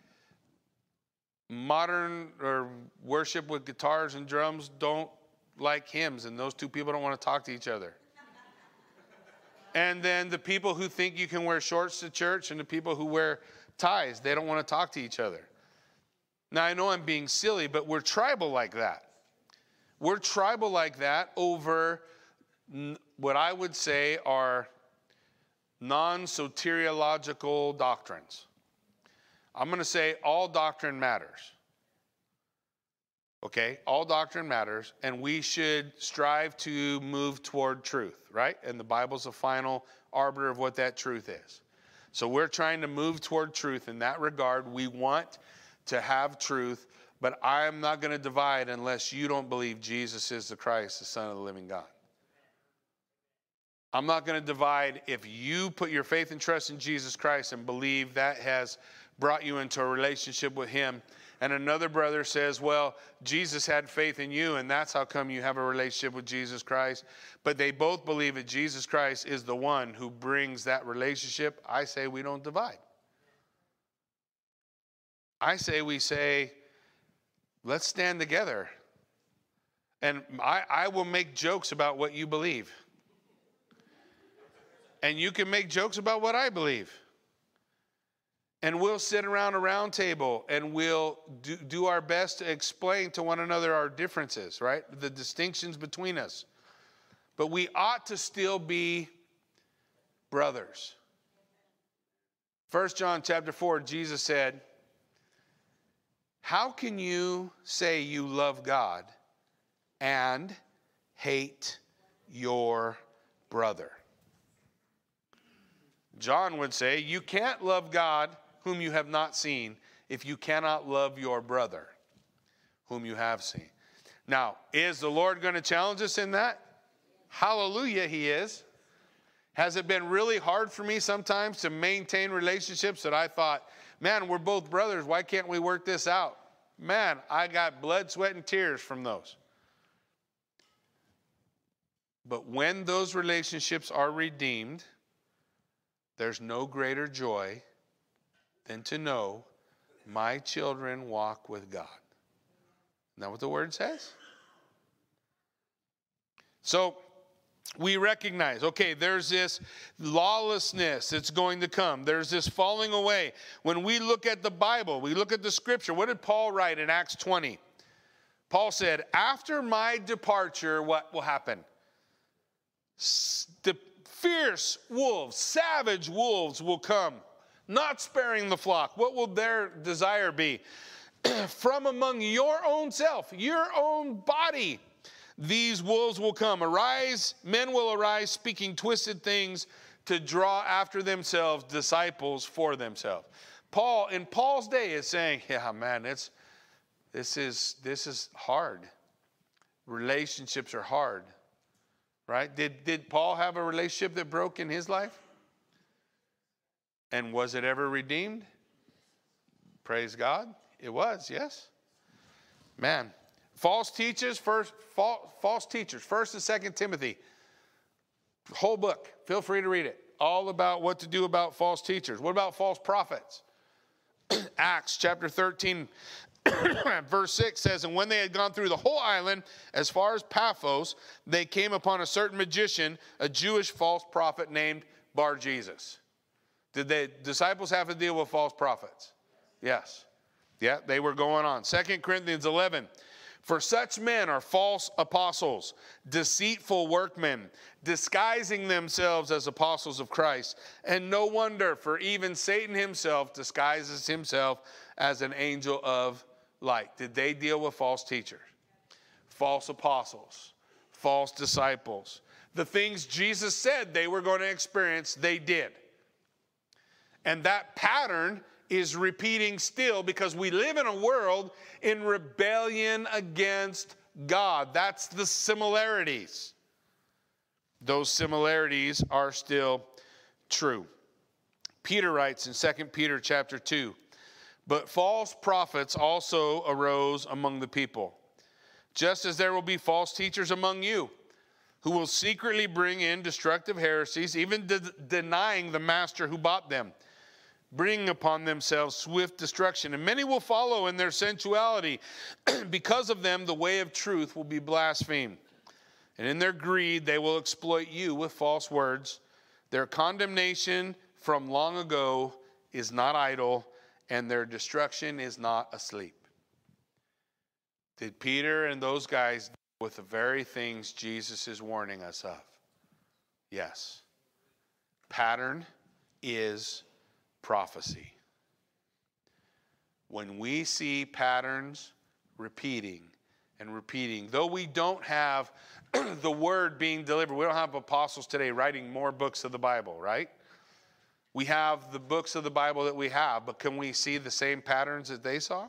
modern or worship with guitars and drums don't like hymns, and those two people don't want to talk to each other. And then the people who think you can wear shorts to church and the people who wear ties, they don't want to talk to each other. Now, I know I'm being silly, but we're tribal like that. We're tribal like that over what I would say are non-soteriological doctrines. I'm going to say all doctrine matters. Okay, all doctrine matters, and we should strive to move toward truth, right? And the Bible's the final arbiter of what that truth is. So we're trying to move toward truth in that regard. We want to have truth, but I'm not going to divide unless you don't believe Jesus is the Christ, the Son of the living God. I'm not going to divide if you put your faith and trust in Jesus Christ and believe that has brought you into a relationship with him. And another brother says, well, Jesus had faith in you, and that's how come you have a relationship with Jesus Christ. But they both believe that Jesus Christ is the one who brings that relationship. I say we don't divide. I say we say, let's stand together. And I, I will make jokes about what you believe. And you can make jokes about what I believe. And we'll sit around a round table and we'll do, do our best to explain to one another our differences, right? The distinctions between us. But we ought to still be brothers. First John chapter four, Jesus said, how can you say you love God and hate your brother? John would say, you can't love God whom you have not seen, if you cannot love your brother, whom you have seen. Now, is the Lord going to challenge us in that? Hallelujah, he is. Has it been really hard for me sometimes to maintain relationships that I thought, man, we're both brothers, why can't we work this out? Man, I got blood, sweat, and tears from those. But when those relationships are redeemed, there's no greater joy than to know my children walk with God. Isn't that what the word says? So we recognize, okay, there's this lawlessness that's going to come. There's this falling away. When we look at the Bible, we look at the scripture. What did Paul write in Acts twenty? Paul said, after my departure, what will happen? The fierce wolves, savage wolves will come, not sparing the flock. What will their desire be? From among your own self, your own body, these wolves will come. Arise, men will arise, speaking twisted things to draw after themselves disciples for themselves. Paul, in Paul's day, is saying, yeah, man, it's, this is, this is hard. Relationships are hard. Right? Did, did Paul have a relationship that broke in his life? And was it ever redeemed? Praise God. It was, yes. Man. False teachers, first, false, false teachers, first and second Timothy. Whole book. Feel free to read it. All about what to do about false teachers. What about false prophets? Acts chapter thirteen, verse six says, and when they had gone through the whole island, as far as Paphos, they came upon a certain magician, a Jewish false prophet named Bar-Jesus. Did the disciples have to deal with false prophets? Yes. Yeah, they were going on. Second Corinthians eleven. For such men are false apostles, deceitful workmen, disguising themselves as apostles of Christ. And no wonder, for even Satan himself disguises himself as an angel of light. Did they deal with false teachers, false apostles, false disciples? The things Jesus said they were going to experience, they did. And that pattern is repeating still, because we live in a world in rebellion against God. That's the similarities. Those similarities are still true. Peter writes in Second Peter chapter two, but false prophets also arose among the people, just as there will be false teachers among you, who will secretly bring in destructive heresies, even de- denying the master who bought them, bringing upon themselves swift destruction. And many will follow in their sensuality. Because of them, the way of truth will be blasphemed. And in their greed, they will exploit you with false words. Their condemnation from long ago is not idle, and their destruction is not asleep. Did Peter and those guys deal with the very things Jesus is warning us of? Yes. Pattern is prophecy. When we see patterns repeating and repeating, though we don't have the word being delivered, we don't have apostles today writing more books of the Bible, right? We have the books of the Bible that we have, but can we see the same patterns that they saw?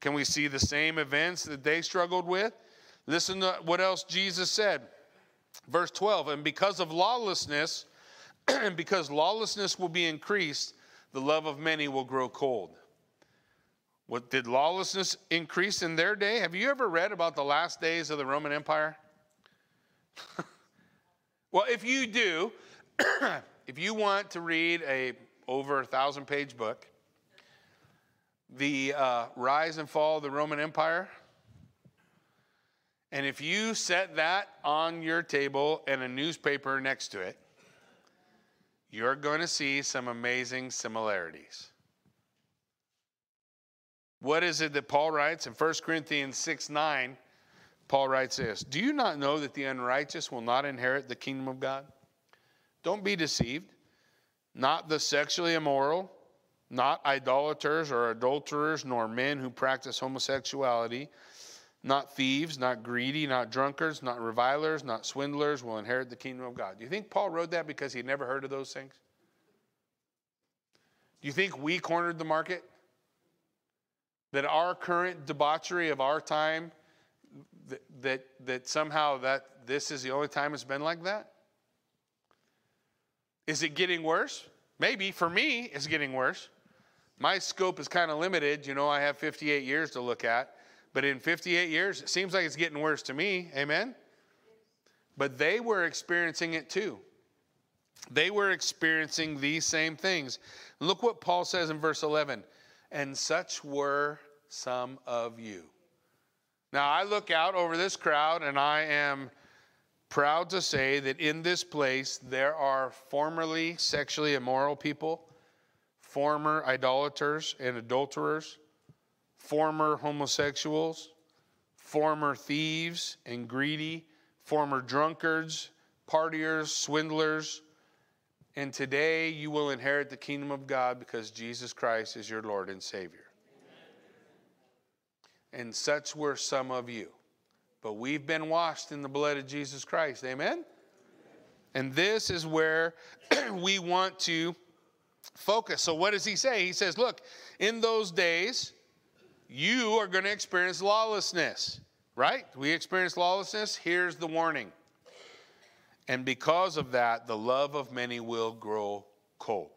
Can we see the same events that they struggled with? Listen to what else Jesus said. Verse twelve, and because of lawlessness, and because lawlessness will be increased, the love of many will grow cold. What did lawlessness increase in their day? Have you ever read about the last days of the Roman Empire? Well, if you do, if you want to read a over a thousand page book, the uh, rise and fall of the Roman Empire, and if you set that on your table and a newspaper next to it, you're going to see some amazing similarities. What is it that Paul writes in First Corinthians six nine? Paul writes this, do you not know that the unrighteous will not inherit the kingdom of God? Don't be deceived. Not the sexually immoral, not idolaters or adulterers, nor men who practice homosexuality, not thieves, not greedy, not drunkards, not revilers, not swindlers will inherit the kingdom of God. Do you think Paul wrote that because he never heard of those things? Do you think we cornered the market? That our current debauchery of our time, that, that, that somehow that this is the only time it's been like that? Is it getting worse? Maybe. For me, it's getting worse. My scope is kind of limited. You know, I have fifty-eight years to look at. But in fifty-eight years, it seems like it's getting worse to me. Amen? But they were experiencing it too. They were experiencing these same things. Look what Paul says in verse eleven. And such were some of you. Now, I look out over this crowd, and I am proud to say that in this place there are formerly sexually immoral people, former idolaters and adulterers, former homosexuals, former thieves and greedy, former drunkards, partiers, swindlers. And today you will inherit the kingdom of God because Jesus Christ is your Lord and Savior. Amen. And such were some of you. But we've been washed in the blood of Jesus Christ. Amen? Amen. And this is where we want to focus. So what does he say? He says, look, in those days, you are going to experience lawlessness, right? We experience lawlessness. Here's the warning. And because of that, the love of many will grow cold.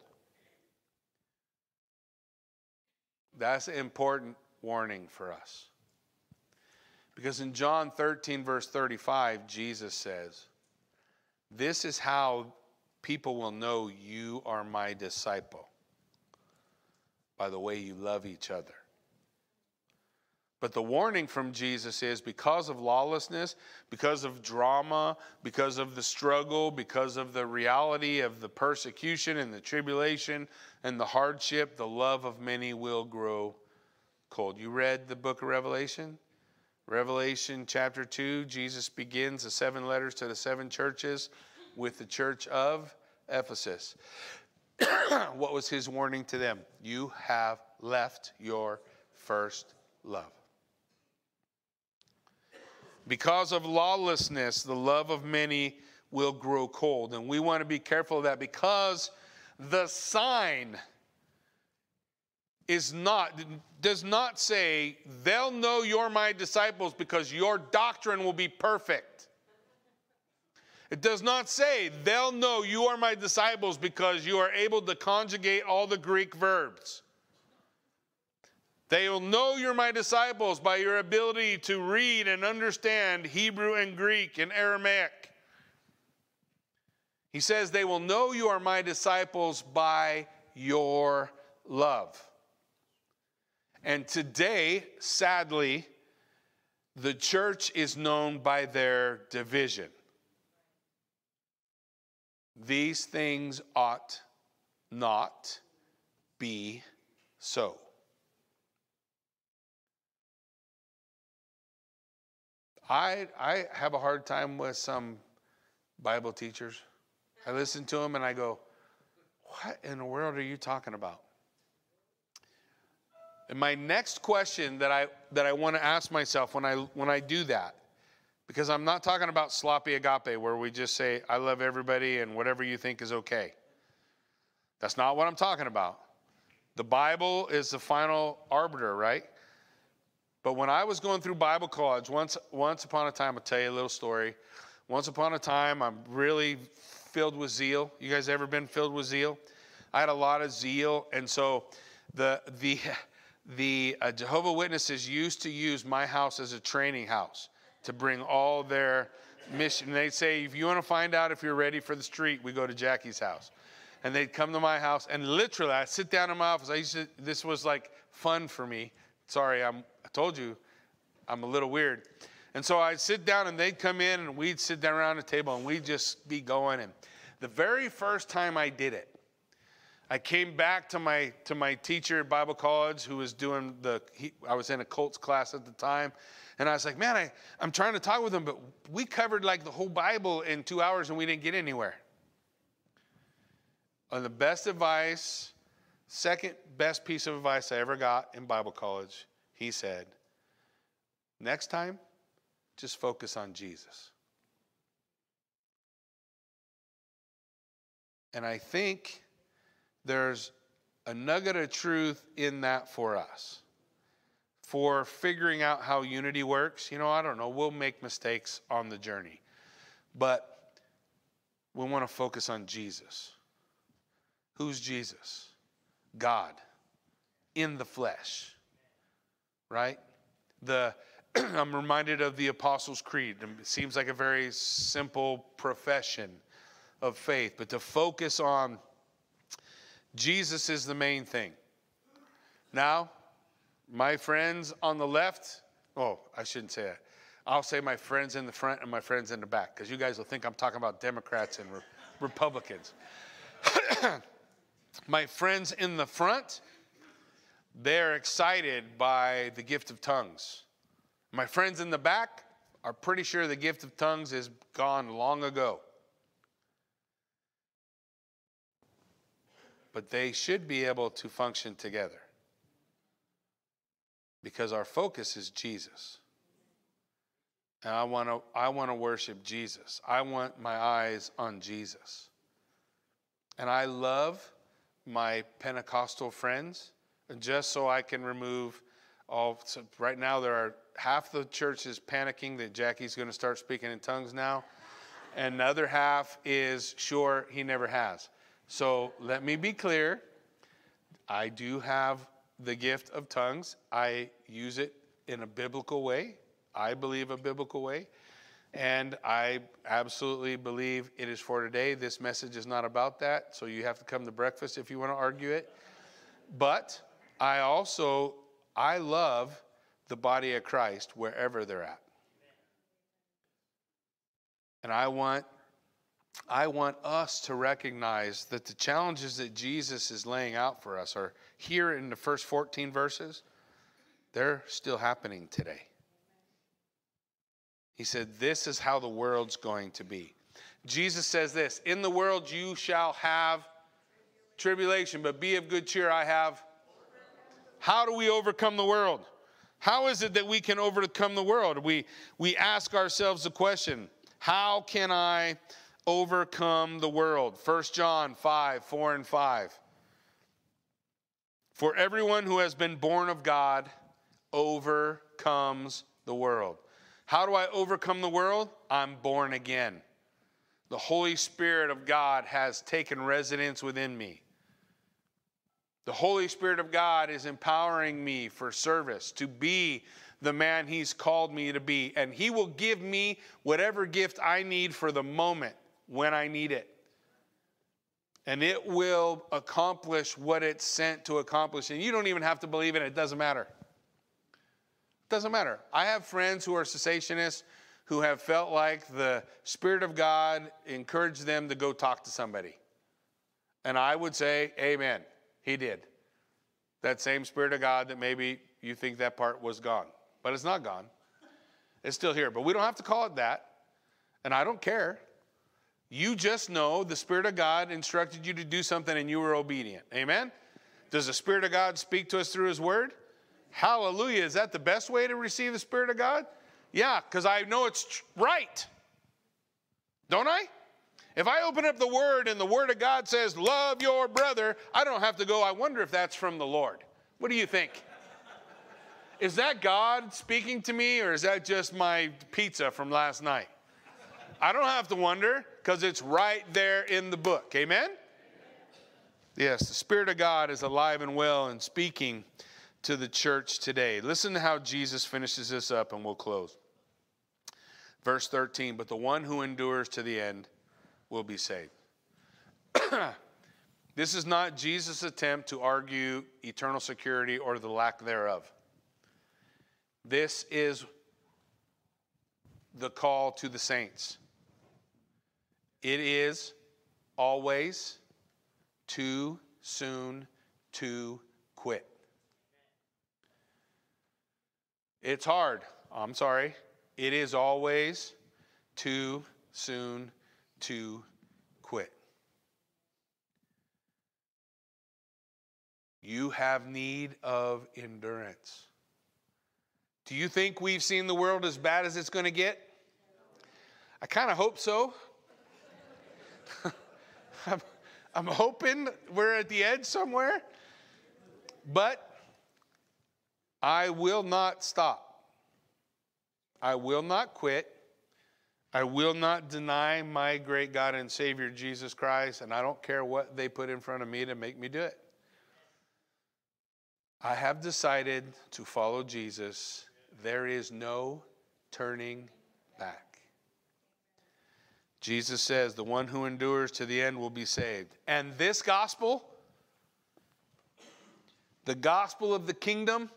That's an important warning for us. Because in John thirteen, verse thirty-five, Jesus says, This is how people will know you are my disciple, by the way you love each other. But the warning from Jesus is because of lawlessness, because of drama, because of the struggle, because of the reality of the persecution and the tribulation and the hardship, the love of many will grow cold. You read the book of Revelation? Revelation chapter two, Jesus begins the seven letters to the seven churches with the church of Ephesus. What was his warning to them? You have left your first love. Because of lawlessness, the love of many will grow cold. And we want to be careful of that because the sign is not, does not say, they'll know you're my disciples because your doctrine will be perfect. It does not say, they'll know you are my disciples because you are able to conjugate all the Greek verbs. They will know you're my disciples by your ability to read and understand Hebrew and Greek and Aramaic. He says they will know you are my disciples by your love. And today, sadly, the church is known by their division. These things ought not be so. I, I have a hard time with some Bible teachers. I listen to them and I go, what in the world are you talking about? And my next question that I that I want to ask myself when I when I do that, because I'm not talking about sloppy agape where we just say, I love everybody and whatever you think is okay. That's not what I'm talking about. The Bible is the final arbiter, right? But when I was going through Bible college, once once upon a time, I'll tell you a little story. Once upon a time, I'm really filled with zeal. You guys ever been filled with zeal? I had a lot of zeal. And so the, the, the uh, Jehovah's Witnesses used to use my house as a training house to bring all their mission. They'd say, if you want to find out if you're ready for the street, we go to Jackie's house. And they'd come to my house. And literally, I'd sit down in my office. I used to, this was like fun for me. Sorry, I'm, I told you I'm a little weird. And so I'd sit down and they'd come in and we'd sit down around the table and we'd just be going. And the very first time I did it, I came back to my to my teacher at Bible college who was doing the, he, I was in a cults class at the time. And I was like, man, I, I'm trying to talk with him, but we covered like the whole Bible in two hours and we didn't get anywhere. And the best advice, second best piece of advice I ever got in Bible college, he said, next time, just focus on Jesus. And I think there's a nugget of truth in that for us, for figuring out how unity works. You know, I don't know, we'll make mistakes on the journey, but we want to focus on Jesus. Who's Jesus? God in the flesh. Right? The I'm reminded of the Apostles' Creed. It seems like a very simple profession of faith, but to focus on Jesus is the main thing. Now, my friends on the left, oh, I shouldn't say that. I'll say my friends in the front and my friends in the back, because you guys will think I'm talking about Democrats and re- Republicans. My friends in the front, they're excited by the gift of tongues. My friends in the back are pretty sure the gift of tongues is gone long ago. But they should be able to function together because our focus is Jesus. And I want to I want to worship Jesus. I want my eyes on Jesus. And I love my Pentecostal friends. Just so I can remove all, so right now there are, half the church is panicking that Jackie's going to start speaking in tongues now. And the other half is, sure, he never has. So let me be clear. I do have the gift of tongues. I use it in a biblical way. I believe a biblical way. And I absolutely believe it is for today. This message is not about that, so you have to come to breakfast if you want to argue it. But I also, I love the body of Christ wherever they're at. And I want, I want us to recognize that the challenges that Jesus is laying out for us are here in the first fourteen verses. They're still happening today. He said, this is how the world's going to be. Jesus says this, in the world you shall have tribulation, but be of good cheer, I have. How do we overcome the world? How is it that we can overcome the world? We, we ask ourselves the question, how can I overcome the world? First John five, four and five. For everyone who has been born of God overcomes the world. How do I overcome the world? I'm born again. The Holy Spirit of God has taken residence within me. The Holy Spirit of God is empowering me for service, to be the man he's called me to be. And he will give me whatever gift I need for the moment when I need it. And it will accomplish what it's sent to accomplish. And you don't even have to believe in it. It doesn't matter. Doesn't matter. I have friends who are cessationists who have felt like the Spirit of God encouraged them to go talk to somebody. And I would say, amen, he did. That same Spirit of God that maybe you think that part was gone. But it's not gone. It's still here. But we don't have to call it that. And I don't care. You just know the Spirit of God instructed you to do something and you were obedient. Amen? Does the Spirit of God speak to us through his word? Hallelujah. Is that the best way to receive the Spirit of God? Yeah, because I know it's tr- right. Don't I? If I open up the Word and the Word of God says, love your brother, I don't have to go, I wonder if that's from the Lord. What do you think? Is that God speaking to me or is that just my pizza from last night? I don't have to wonder because it's right there in the book. Amen? Amen? Yes, the Spirit of God is alive and well and speaking to the church today. Listen to how Jesus finishes this up and we'll close. Verse thirteen, but the one who endures to the end will be saved. This is not Jesus' attempt to argue eternal security or the lack thereof. This is the call to the saints. It is always too soon to quit. It's hard. I'm sorry. It is always too soon to quit. You have need of endurance. Do you think we've seen the world as bad as it's going to get? I kind of hope so. I'm, I'm hoping we're at the edge somewhere. But I will not stop. I will not quit. I will not deny my great God and Savior, Jesus Christ, and I don't care what they put in front of me to make me do it. I have decided to follow Jesus. There is no turning back. Jesus says, the one who endures to the end will be saved. And this gospel, the gospel of the kingdom,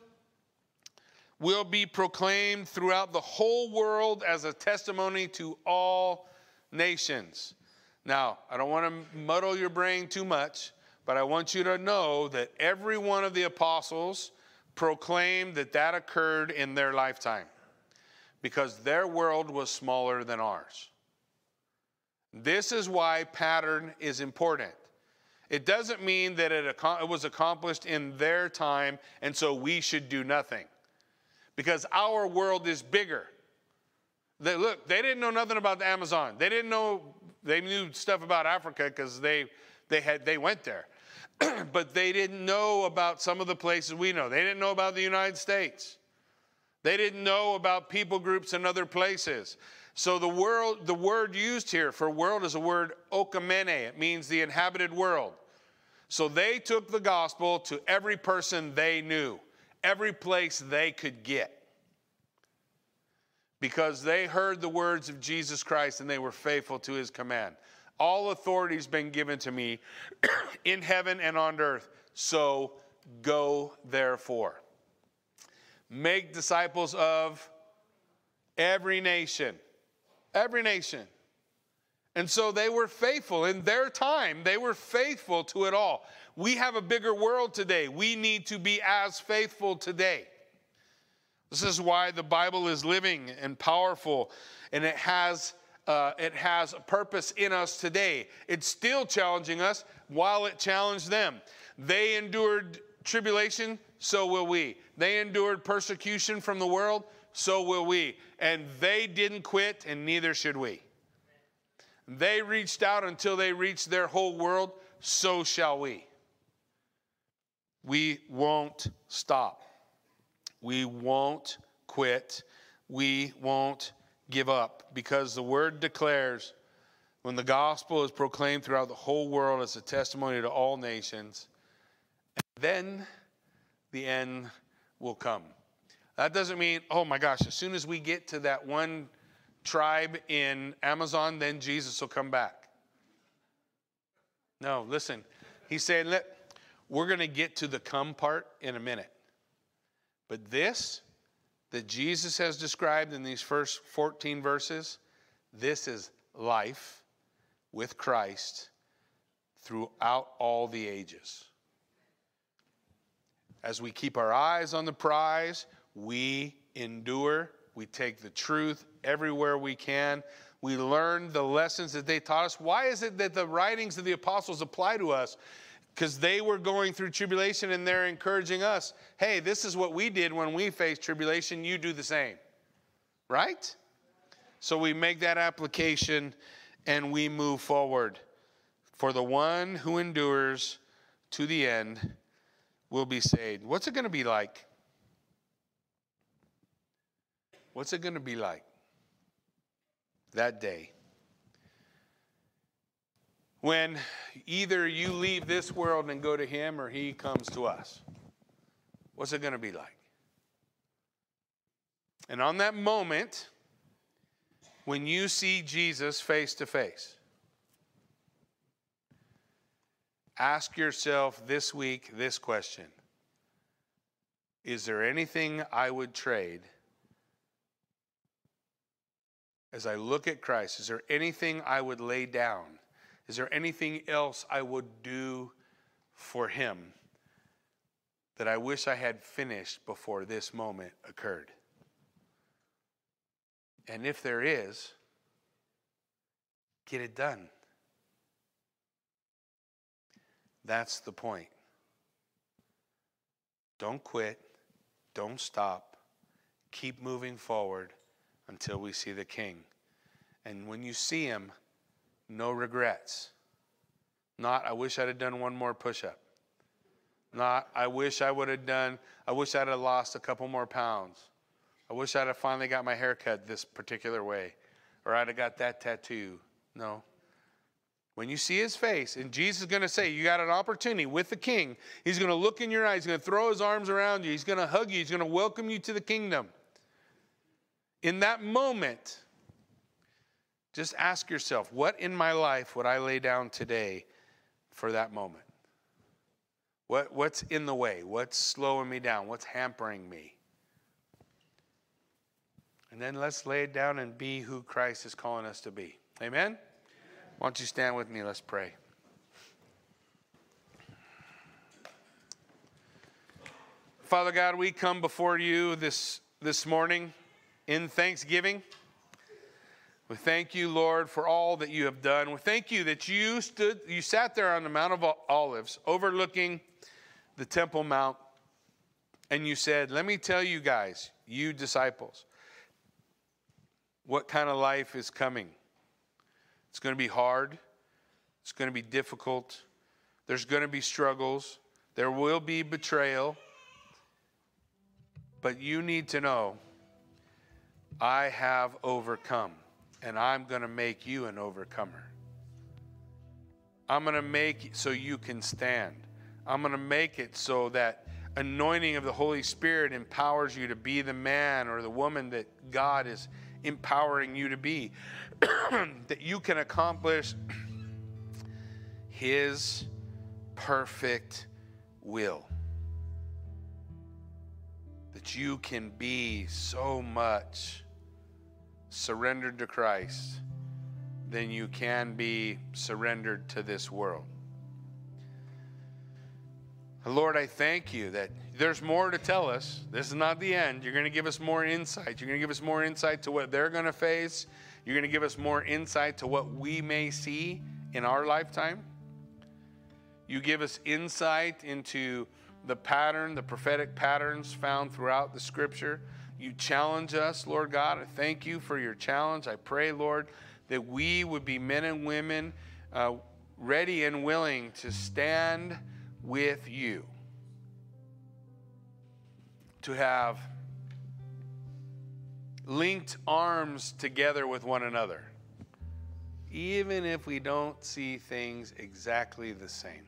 will be proclaimed throughout the whole world as a testimony to all nations. Now, I don't want to muddle your brain too much, but I want you to know that every one of the apostles proclaimed that that occurred in their lifetime because their world was smaller than ours. This is why pattern is important. It doesn't mean that it was accomplished in their time, and so we should do nothing. Because our world is bigger. They, look, they didn't know nothing about the Amazon. They didn't know, they knew stuff about Africa because they they had they went there. But they didn't know about some of the places we know. They didn't know about the United States. They didn't know about people groups in other places. So the world, the word used here for world is a word okamene. It means the inhabited world. So they took the gospel to every person they knew. Every place they could get. because they heard the words of Jesus Christ and they were faithful to his command. All authority has been given to me in heaven and on earth. So go therefore. Make disciples of every nation. Every nation. And so they were faithful in their time. They were faithful to it all. We have a bigger world today. We need to be as faithful today. This is why the Bible is living and powerful, and it has, uh, it has a purpose in us today. It's still challenging us while it challenged them. They endured tribulation, so will we. They endured persecution from the world, so will we. And they didn't quit, and neither should we. They reached out until they reached their whole world, so shall we. We won't stop. We won't quit. We won't give up, because the word declares, when the gospel is proclaimed throughout the whole world as a testimony to all nations, and then the end will come. That doesn't mean, oh my gosh, as soon as we get to that one tribe in Amazon, then Jesus will come back. No, listen. He's saying, Let, we're going to get to the come part in a minute. But this, that Jesus has described in these first fourteen verses, this is life with Christ throughout all the ages. As we keep our eyes on the prize, we endure. We take the truth everywhere we can. We learn the lessons that they taught us. Why is it that the writings of the apostles apply to us? Because they were going through tribulation and they're encouraging us. Hey, this is what we did when we faced tribulation. You do the same, right? So we make that application and we move forward. For the one who endures to the end will be saved. What's it going to be like? What's it going to be like that day? When either you leave this world and go to him, or he comes to us. What's it going to be like? And on that moment, when you see Jesus face to face, ask yourself this week this question. Is there anything I would trade as I look at Christ? Is there anything I would lay down? Is there anything else I would do for him that I wish I had finished before this moment occurred? And if there is, get it done. That's the point. Don't quit. Don't stop. Keep moving forward until we see the King. And when you see him, no regrets. Not, I wish I'd have done one more push-up. Not, I wish I would have done, I wish I'd have lost a couple more pounds. I wish I'd have finally got my hair cut this particular way. Or I'd have got that tattoo. No. When you see his face, and Jesus is going to say, you got an opportunity with the King. He's going to look in your eyes. He's going to throw his arms around you. He's going to hug you. He's going to welcome you to the kingdom. In that moment, just ask yourself, what in my life would I lay down today for that moment? What, what's in the way? What's slowing me down? What's hampering me? And then let's lay it down and be who Christ is calling us to be. Amen? Amen. Why don't you stand with me? Let's pray. Father God, we come before you this, this morning in thanksgiving. We thank you, Lord, for all that you have done. We thank you that you stood, you sat there on the Mount of Olives, overlooking the Temple Mount, and you said, let me tell you guys, you disciples, what kind of life is coming. It's going to be hard. It's going to be difficult. There's going to be struggles. There will be betrayal. But you need to know, I have overcome. And I'm going to make you an overcomer. I'm going to make it so you can stand. I'm going to make it so that anointing of the Holy Spirit empowers you to be the man or the woman that God is empowering you to be, that you can accomplish His perfect will. That you can be so much surrendered to Christ than you can be surrendered to this world. Lord, I thank you that there's more to tell us. This is not the end. You're going to give us more insight. You're going to give us more insight to what they're going to face. You're going to give us more insight to what we may see in our lifetime. You give us insight into the pattern, the prophetic patterns found throughout the Scripture. You challenge us, Lord God. I thank you for your challenge. I pray, Lord, that we would be men and women uh, ready and willing to stand with you, to have linked arms together with one another, even if we don't see things exactly the same.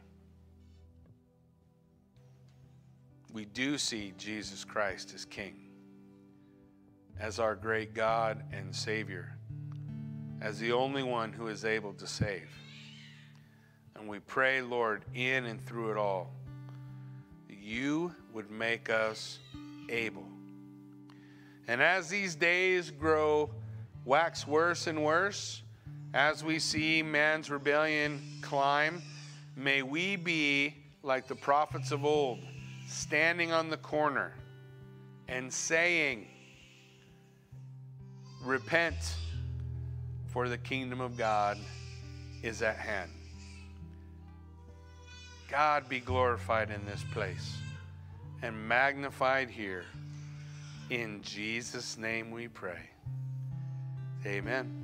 We do see Jesus Christ as King, as our great God and Savior, as the only one who is able to save. And we pray, Lord, in and through it all, you would make us able. And as these days grow, wax worse and worse, as we see man's rebellion climb, may we be like the prophets of old, standing on the corner and saying, repent, for the kingdom of God is at hand. God be glorified in this place and magnified here. In Jesus' name we pray. Amen.